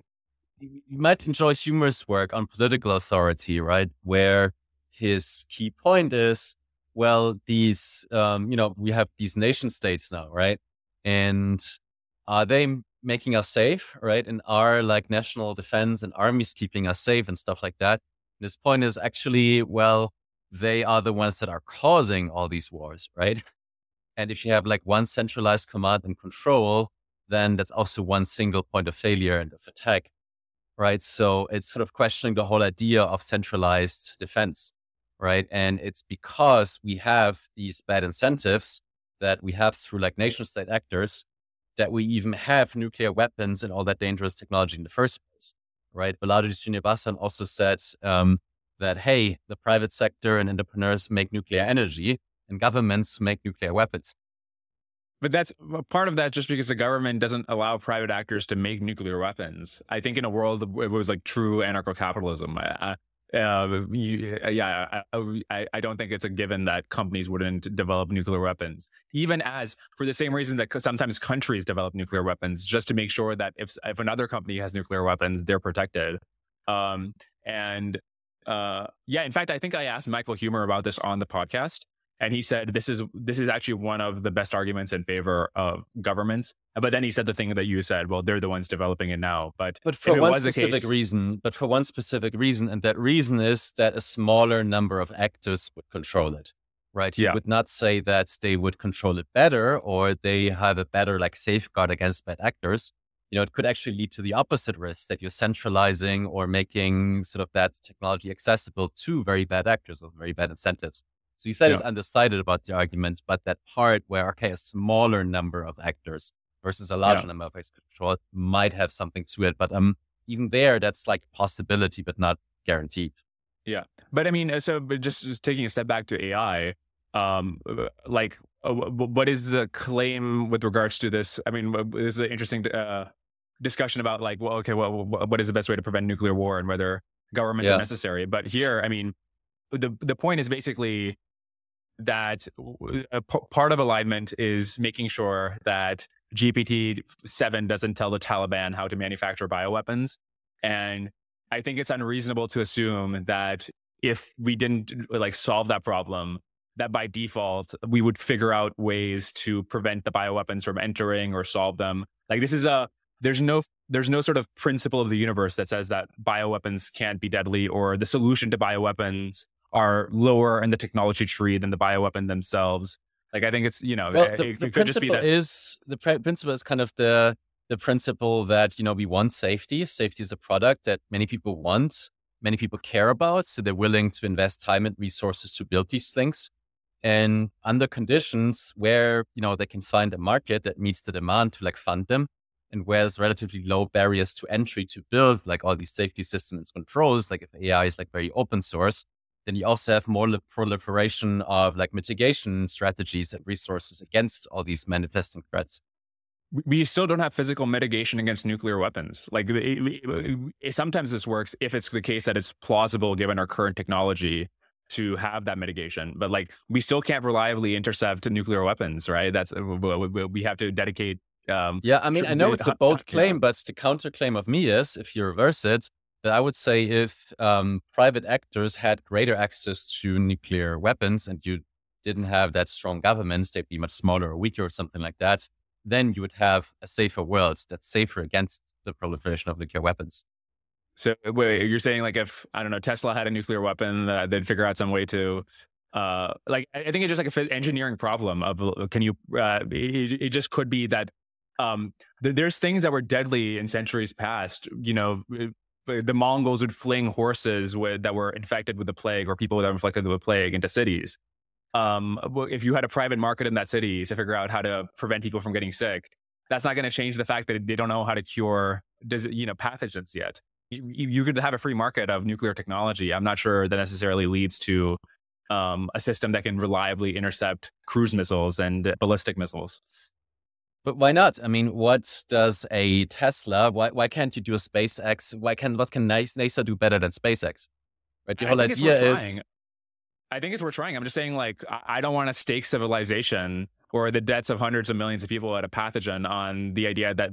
you might enjoy Huemer's work on political authority, right? Where his key point is, well, these, um, you know, we have these nation states now, right? And are they making us safe, right? And are like national defense and armies keeping us safe and stuff like that? And his point is actually, well, they are the ones that are causing all these wars, right? And if you have like one centralized command and control, then that's also one single point of failure and of attack, right? So it's sort of questioning the whole idea of centralized defense, right? And it's because we have these bad incentives that we have through like nation state actors that we even have nuclear weapons and all that dangerous technology in the first place, right? Balaji Srinivasan also said, um, that, hey, the private sector and entrepreneurs make nuclear energy and governments make nuclear weapons. But that's part of that just because the government doesn't allow private actors to make nuclear weapons. I think in a world it was like true anarcho-capitalism. Uh, uh, you, yeah, I, I don't think it's a given that companies wouldn't develop nuclear weapons, even as for the same reason that sometimes countries develop nuclear weapons just to make sure that if if another company has nuclear weapons, they're protected. Um, and Uh, yeah, in fact, I think I asked Michael Huemer about this on the podcast, and he said this is this is actually one of the best arguments in favor of governments. But then he said the thing that you said, well, they're the ones developing it now. But, but for one specific case, reason, but for one specific reason, and that reason is that a smaller number of actors would control it, right? You yeah. would not say that they would control it better or they have a better like safeguard against bad actors. You know, it could actually lead to the opposite risk that you're centralizing or making sort of that technology accessible to very bad actors with very bad incentives. So you said yeah. it's undecided about the argument, but that part where, okay, a smaller number of actors versus a larger yeah. number of actors control might have something to it. But um, even there, that's like a possibility, but not guaranteed. Yeah. But I mean, so but just, just taking a step back to A I, um, like, what is the claim with regards to this? I mean, this is an interesting uh, discussion about like, well, okay, well, what is the best way to prevent nuclear war and whether governments yeah. are necessary? But here, I mean, the the point is basically that a p- part of alignment is making sure that G P T seven doesn't tell the Taliban how to manufacture bioweapons. And I think it's unreasonable to assume that if we didn't like solve that problem, that by default, we would figure out ways to prevent the bioweapons from entering or solve them. Like this is a, there's no, there's no sort of principle of the universe that says that bioweapons can't be deadly or the solution to bioweapons are lower in the technology tree than the bioweapon themselves. Like, I think it's, you know, well, the, it, the it could just be that. Is, the pr- principle is kind of the, the principle that, you know, we want safety. Safety is a product that many people want, many people care about. So they're willing to invest time and resources to build these things. And under conditions where, you know, they can find a market that meets the demand to like fund them and where there's relatively low barriers to entry to build like all these safety systems and controls, like if A I is like very open source, then you also have more proliferation of like mitigation strategies and resources against all these manifesting threats. We still don't have physical mitigation against nuclear weapons. Like it, it, it, sometimes this works if it's the case that it's plausible given our current technology. to have that mitigation. But like, we still can't reliably intercept nuclear weapons, right? That's, we have to dedicate. Um, yeah, I mean, I know it's a bold claim, but the counterclaim of me is, if you reverse it, that I would say if um, private actors had greater access to nuclear weapons and you didn't have that strong governments, they'd be much smaller or weaker or something like that, then you would have a safer world that's safer against the proliferation of nuclear weapons. So wait, you're saying like if, I don't know, Tesla had a nuclear weapon, uh, they'd figure out some way to, uh, like, I think it's just like an engineering problem of, can you, uh, it, it just could be that um, th- there's things that were deadly in centuries past, you know, it, the Mongols would fling horses with, that were infected with the plague, or people that were infected with the plague, into cities. Um, if you had a private market in that city to figure out how to prevent people from getting sick, that's not going to change the fact that they don't know how to cure, you know, pathogens yet. You, you could have a free market of nuclear technology. I'm not sure that necessarily leads to um, a system that can reliably intercept cruise missiles and ballistic missiles. But why not? I mean, what does a Tesla, why why can't you do a SpaceX? Why can, what can NASA do better than SpaceX? Right? The whole idea is... I think it's worth trying. I'm just saying, like, I don't want to stake civilization or the deaths of hundreds of millions of people at a pathogen on the idea that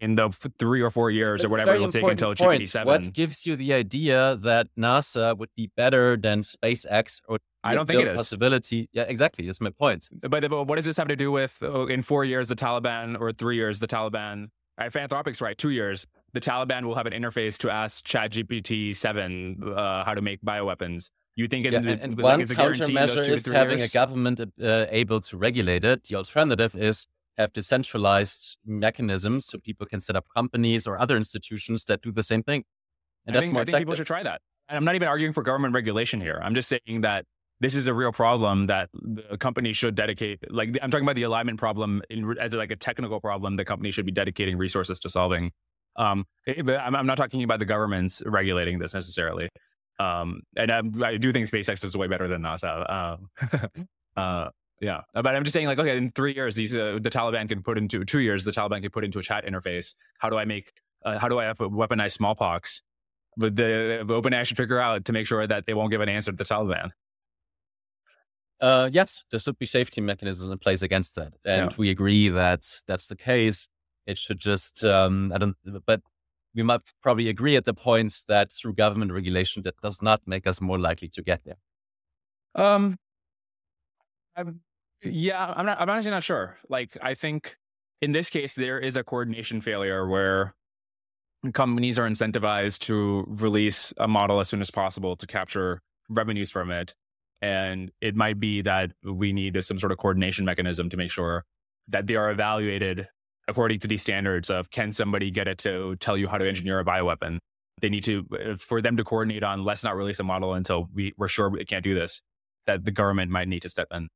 in the three or four years or whatever it will take until G eighty-seven. What gives you the idea that NASA would be better than SpaceX? Or I don't think it is. Possibility. Yeah, exactly. That's my point. But, but what does this have to do with, oh, in four years, the Taliban, or three years, the Taliban? If Anthropic's right, two years, the Taliban will have an interface to ask Chat G P T seven uh, how to make bioweapons. You think it, yeah, and, and one countermeasure is having years? a government uh, able to regulate it. The alternative is have decentralized mechanisms so people can set up companies or other institutions that do the same thing. And I that's think, more I effective. think people should try that. And I'm not even arguing for government regulation here. I'm just saying that this is a real problem that a company should dedicate. Like, I'm talking about the alignment problem in, as like a technical problem the company should be dedicating resources to solving. Um, it, but I'm, I'm not talking about the governments regulating this necessarily. Um, and I, I do think SpaceX is way better than NASA. Um, uh, yeah, but I'm just saying, like, okay, in three years, these uh, the Taliban can put into two years. The Taliban can put into a chat interface. How do I make? Uh, how do I have weaponized smallpox? But the OpenAI should figure out to make sure that they won't give an answer to the Taliban. Uh, yes, there should be safety mechanisms in place against that, and yeah. we agree that that's the case. It should just, um, I don't, but. we might probably agree at the points that through government regulation, that does not make us more likely to get there. Um, I'm, yeah, I'm not, I'm honestly not sure. Like, I think in this case, there is a coordination failure where companies are incentivized to release a model as soon as possible to capture revenues from it. And it might be that we need some sort of coordination mechanism to make sure that they are evaluated according to these standards of, can somebody get it to tell you how to engineer a bioweapon? They need to, for them to coordinate on, let's not release a model until we, we're sure we can't do this, that the government might need to step in.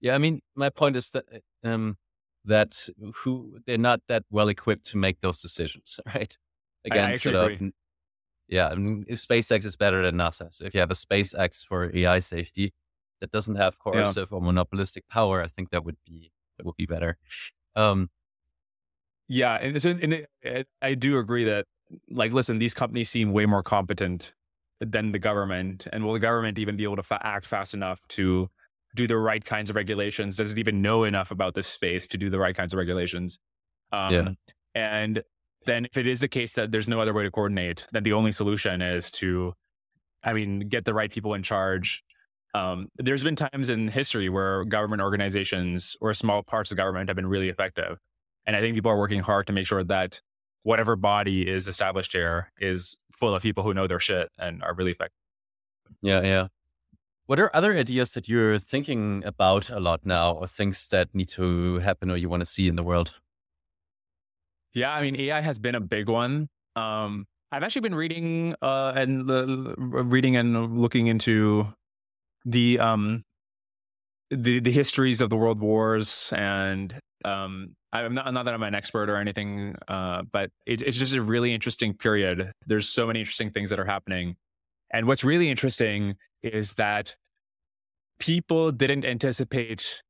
Yeah, I mean, my point is that um, that who they're not that well equipped to make those decisions, right? Again, I, I sort of, agree. Yeah, I mean, if SpaceX is better than NASA, so if you have a SpaceX for A I safety that doesn't have coercive yeah. or monopolistic power, I think that would be that would be better. Um, Yeah, and, so, and it, I do agree that, like, listen, these companies seem way more competent than the government, and will the government even be able to fa- act fast enough to do the right kinds of regulations? Does it even know enough about this space to do the right kinds of regulations? Um, yeah. And then if it is the case that there's no other way to coordinate, then the only solution is to, I mean, get the right people in charge. Um, there's been times in history where government organizations or small parts of government have been really effective. And I think people are working hard to make sure that whatever body is established here is full of people who know their shit and are really effective. Yeah, yeah. What are other ideas that you're thinking about a lot now, or things that need to happen or you want to see in the world? Yeah, I mean, A I has been a big one. Um, I've actually been reading uh, and uh, reading and looking into the um, the the histories of the world wars and. Um, I'm not, not that I'm an expert or anything, uh, but it, it's just a really interesting period. There's so many interesting things that are happening. And what's really interesting is that people didn't anticipate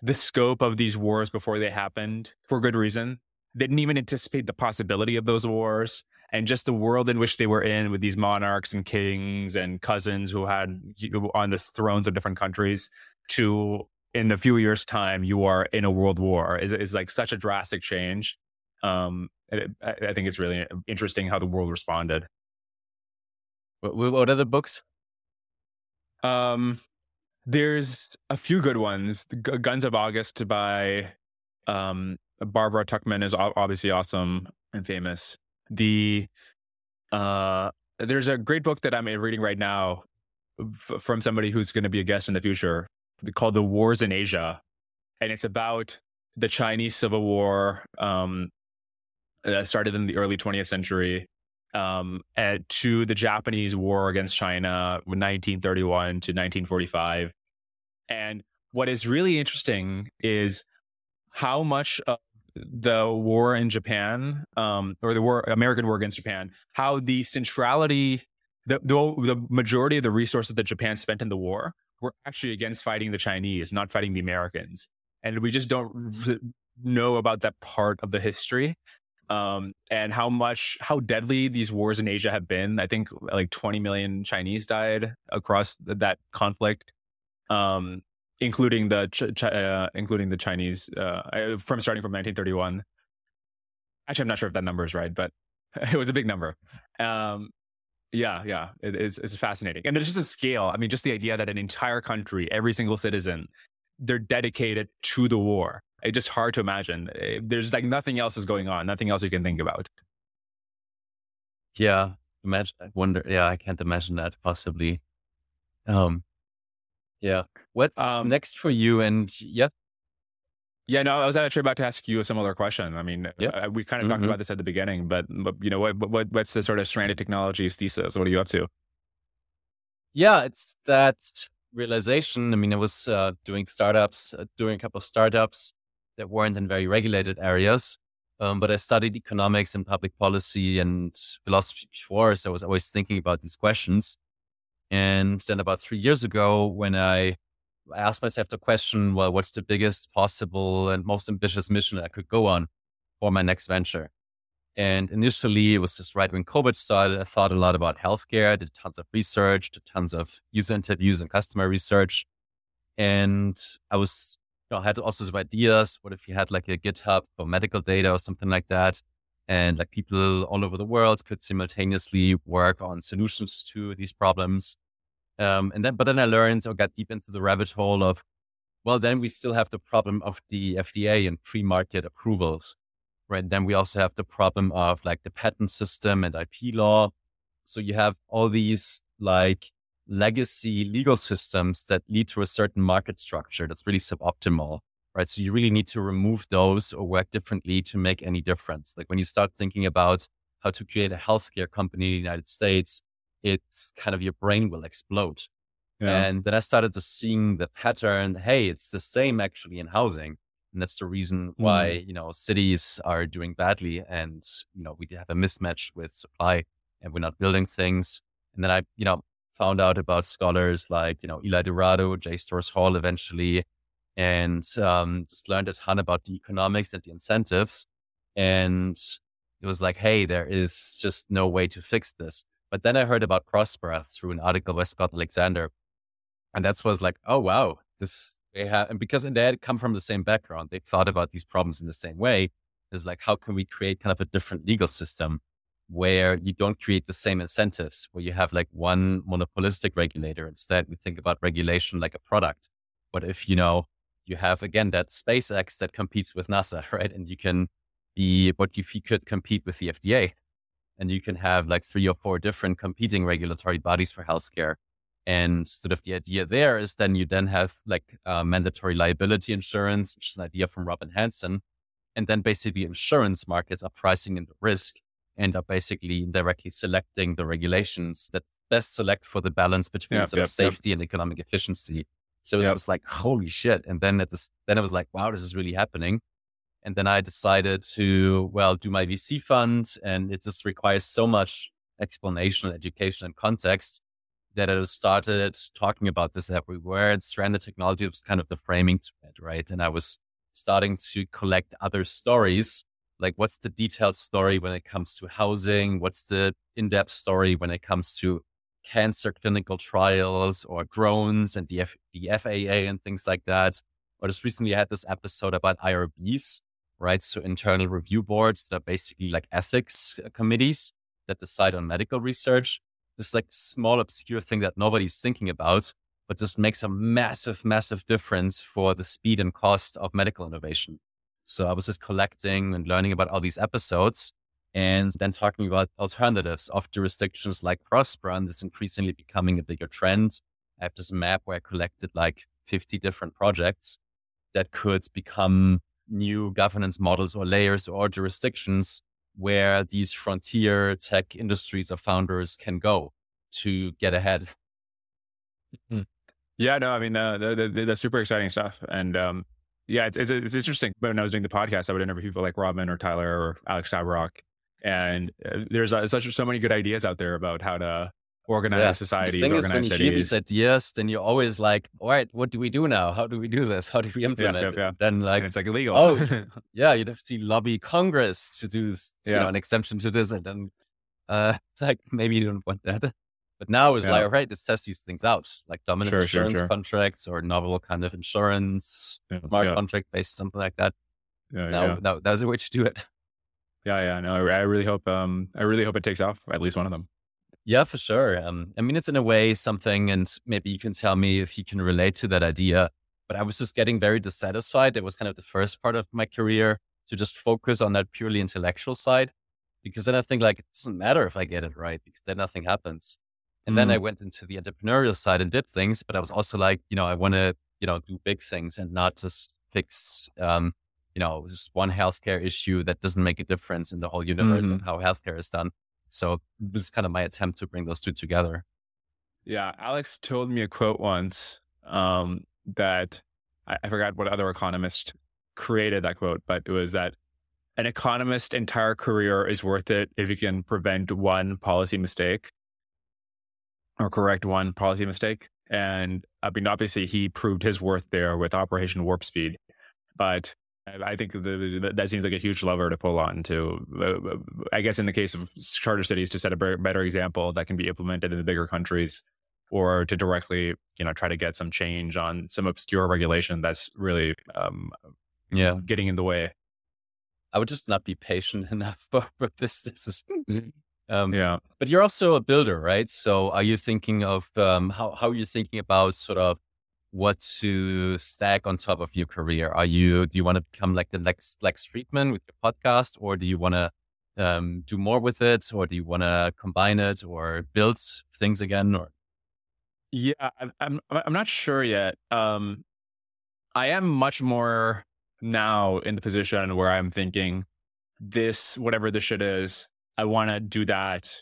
the scope of these wars before they happened, for good reason. They didn't even anticipate the possibility of those wars. and just the world in which they were in with these monarchs and kings and cousins who had you on the thrones of different countries, to in a few years' time, you are in a world war is is like such a drastic change. Um, it, I think it's really interesting how the world responded. What, what are the books? Um, there's a few good ones. Guns of August by um, Barbara Tuchman is obviously awesome and famous. The uh, there's a great book that I'm reading right now f- from somebody who's going to be a guest in the future called The Wars in Asia. And it's about the Chinese Civil War um, that started in the early twentieth century um, and to the Japanese War against China, nineteen thirty-one to nineteen forty-five. And what is really interesting is how much of the war in Japan, um, or the war, American war against Japan, how the centrality, the, the, the majority of the resources that Japan spent in the war were actually against fighting the Chinese, not fighting the Americans. And we just don't know about that part of the history, um, and how much, how deadly these wars in Asia have been. I think like twenty million Chinese died across th- that conflict, um, including the Ch- Ch- uh, including the Chinese uh, from starting from nineteen thirty-one. Actually, I'm not sure if that number is right, but it was a big number. Um, yeah, yeah, it, it's it's fascinating, and there's just a scale. I mean, just the idea that an entire country, every single citizen, they're dedicated to the war. It's just hard to imagine. There's like nothing else is going on. Nothing else you can think about. Yeah. Imagine, I wonder. Yeah. I can't imagine that possibly. Um, yeah. What's um, next for you? And yeah. Yeah, no, I was actually about to ask you a similar question. I mean, yeah. we kind of mm-hmm. talked about this at the beginning, but, but you know, what, what, what's the sort of Stranded Technologies thesis? What are you up to? Yeah, it's that realization. I mean, I was uh, doing startups, uh, doing a couple of startups that weren't in very regulated areas. Um, but I studied economics and public policy and philosophy before, so I was always thinking about these questions. And then about three years ago, when I, I asked myself the question, well, what's the biggest possible and most ambitious mission I could go on for my next venture? And initially, it was just right when COVID started. I thought a lot about healthcare, did tons of research, did tons of user interviews and customer research. And I was, you know, I had also some ideas. What if you had like a GitHub for medical data or something like that? And like people all over the world could simultaneously work on solutions to these problems. Um, and then, but then I learned or got deep into the rabbit hole of, well, then we still have the problem of the F D A and pre-market approvals. Right. Then we also have the problem of like the patent system and I P law. So you have all these like legacy legal systems that lead to a certain market structure that's really suboptimal. Right. So you really need to remove those or work differently to make any difference. Like when you start thinking about how to create a healthcare company in the United States, it's kind of your brain will explode. Yeah. And then I started to seeing the pattern. Hey, it's the same actually in housing. And that's the reason why, you know, cities are doing badly and, you know, we have a mismatch with supply and we're not building things. And then I, you know, found out about scholars like, you know, Eli Dorado, Jay Storrs Hall eventually, and um, just learned a ton about the economics and the incentives. And it was like, hey, there is just no way to fix this. But then I heard about Prospera through an article by Scott Alexander. And that's what I was like, oh, wow, this... They have, and because they had come from the same background, they thought about these problems in the same way. It's like, how can we create kind of a different legal system where you don't create the same incentives, where you have like one monopolistic regulator? Instead, we think about regulation like a product. What if, you know, you have, again, that SpaceX that competes with NASA, right? And you can be, what if you could compete with the F D A? And you can have like three or four different competing regulatory bodies for healthcare. And sort of the idea there is then you then have like uh, mandatory liability insurance, which is an idea from Robin Hanson. And then basically insurance markets are pricing in the risk and are basically indirectly selecting the regulations that best select for the balance between yep, sort yep, of safety yep. and economic efficiency. So yep. it was like, holy shit. And then at this, then I was like, wow, this is really happening. And then I decided to, well, do my V C fund. And it just requires so much explanation, education and context that I started talking about this everywhere. And Stranded Technology was kind of the framing to it, right? And I was starting to collect other stories like what's the detailed story when it comes to housing? What's the in-depth story when it comes to cancer clinical trials or drones and the, F- the F A A and things like that? Or just recently I had this episode about I R Bs, right? So internal review boards that are basically like ethics committees that decide on medical research. This like small obscure thing that nobody's thinking about, but just makes a massive, massive difference for the speed and cost of medical innovation. So I was just collecting and learning about all these episodes and then talking about alternatives of jurisdictions like Prospera, and this increasingly becoming a bigger trend. I have this map where I collected like fifty different projects that could become new governance models or layers or jurisdictions where these frontier tech industries or founders can go to get ahead. Yeah, no, I mean, uh, that's super exciting stuff. And um, yeah, it's, it's it's interesting. When I was doing the podcast, I would interview people like Robin or Tyler or Alex Tabarrok. And there's uh, such so many good ideas out there about how to organize yeah. societies, the thing organize is when cities. You hear these ideas, then you're always like, all right, what do we do now? How do we do this? How do we implement yeah, yeah, yeah. it? Then like, and it's like illegal. Oh, yeah, you'd have to lobby Congress to do yeah. you know, an exemption to this. And then uh, like, maybe you don't want that. But now it's yeah. like, all right, let's test these things out, like dominant sure, insurance sure, sure. contracts or novel kind of insurance, yeah, smart yeah. contract based, something like that. Yeah, now, yeah. Now, that was a way to do it. Yeah, yeah, no, I really hope, um, I really hope it takes off, at least one of them. Yeah, for sure. Um, I mean, it's in a way something, and maybe you can tell me if you can relate to that idea, but I was just getting very dissatisfied. That was kind of the first part of my career, to just focus on that purely intellectual side, because then I think like, it doesn't matter if I get it right, because then nothing happens. And mm. then I went into the entrepreneurial side and did things, but I was also like, you know, I want to, you know, do big things and not just fix, um, you know, just one healthcare issue that doesn't make a difference in the whole universe mm. and how healthcare is done. So it was kind of my attempt to bring those two together. Yeah. Alex told me a quote once um, that I, I forgot what other economist created that quote, but it was that an economist's entire career is worth it if you can prevent one policy mistake or correct one policy mistake. And I mean, obviously he proved his worth there with Operation Warp Speed, but I think the, that seems like a huge lever to pull on to, I guess, in the case of charter cities, to set a better example that can be implemented in the bigger countries, or to directly, you know, try to get some change on some obscure regulation that's really um, yeah, getting in the way. I would just not be patient enough for this. This is, um, yeah. But you're also a builder, right? So are you thinking of, um, how, how are you thinking about sort of what to stack on top of your career? Are you, do you want to become like the Lex, Lex Fridman with your podcast, or do you want to um, do more with it, or do you want to combine it or build things again? Or yeah, I'm I'm not sure yet. Um, I am much more now in the position where I'm thinking this, whatever this shit is, I want to do that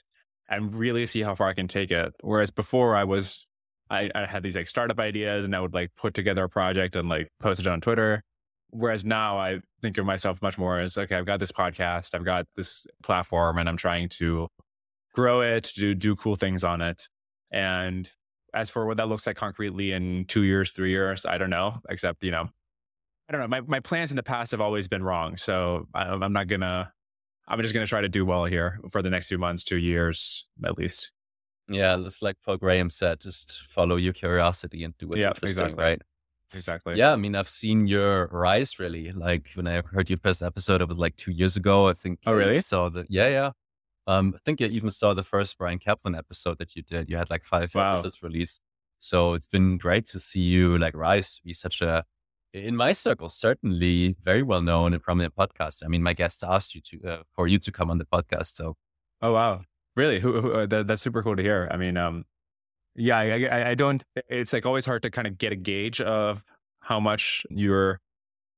and really see how far I can take it. Whereas before I was. I, I had these like startup ideas and I would like put together a project and like post it on Twitter. Whereas now I think of myself much more as, okay, I've got this podcast, I've got this platform, and I'm trying to grow it, to do cool things on it. And as for what that looks like concretely in two years, three years, I don't know, except, you know, I don't know. My, my plans in the past have always been wrong. So I, I'm not gonna, I'm just gonna try to do well here for the next few months, two years at least. Yeah, it's like Paul Graham said, just follow your curiosity and do what's yeah, interesting, exactly. right? Exactly. Yeah, I mean, I've seen your rise, really. Like when I heard your first episode, it was like two years ago, I think. Oh, really? So the yeah, yeah. Um, I think I even saw the first Brian Caplan episode that you did. You had like five wow. episodes released. So it's been great to see you like rise to be such a, in my circle, certainly very well known and prominent podcast. I mean, my guest asked you to uh, for you to come on the podcast. So. Oh wow. Really? Who, who, that, that's super cool to hear. I mean, um, yeah, I, I, I don't, it's like always hard to kind of get a gauge of how much you're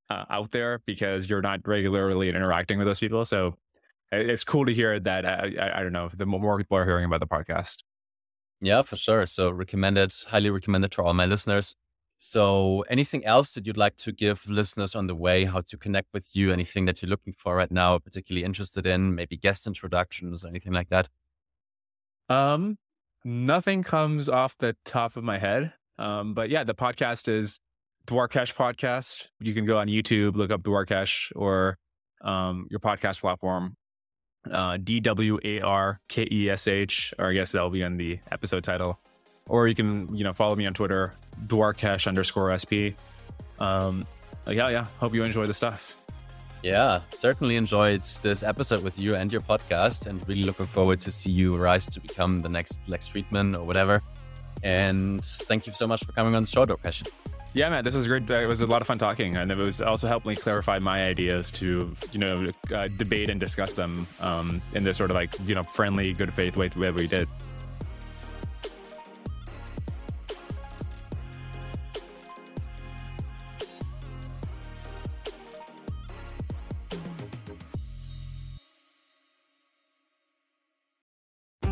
uh, out there because you're not regularly interacting with those people. So it's cool to hear that. I, I, I don't know, the more people are hearing about the podcast. Yeah, for sure. So recommended, highly recommended to all my listeners. So anything else that you'd like to give listeners on the way, how to connect with you, anything that you're looking for right now, particularly interested in, maybe guest introductions or anything like that? Um, nothing comes off the top of my head. Um, but yeah, the podcast is Dwarkesh podcast. You can go on YouTube, look up Dwarkesh, or um, your podcast platform, uh, D W A R K E S H, or I guess that'll be on the episode title. Or you can, you know, follow me on Twitter, Dwarkesh underscore S P. Um, yeah, yeah. Hope you enjoy the stuff. Yeah, certainly enjoyed this episode with you and your podcast, and really looking forward to see you rise to become the next Lex Fridman or whatever. And thank you so much for coming on the show, Dwarkesh. Yeah, man, this was great. It was a lot of fun talking, and it was also helped me clarify my ideas to, you know, uh, debate and discuss them um, in this sort of like, you know, friendly, good faith way that we did.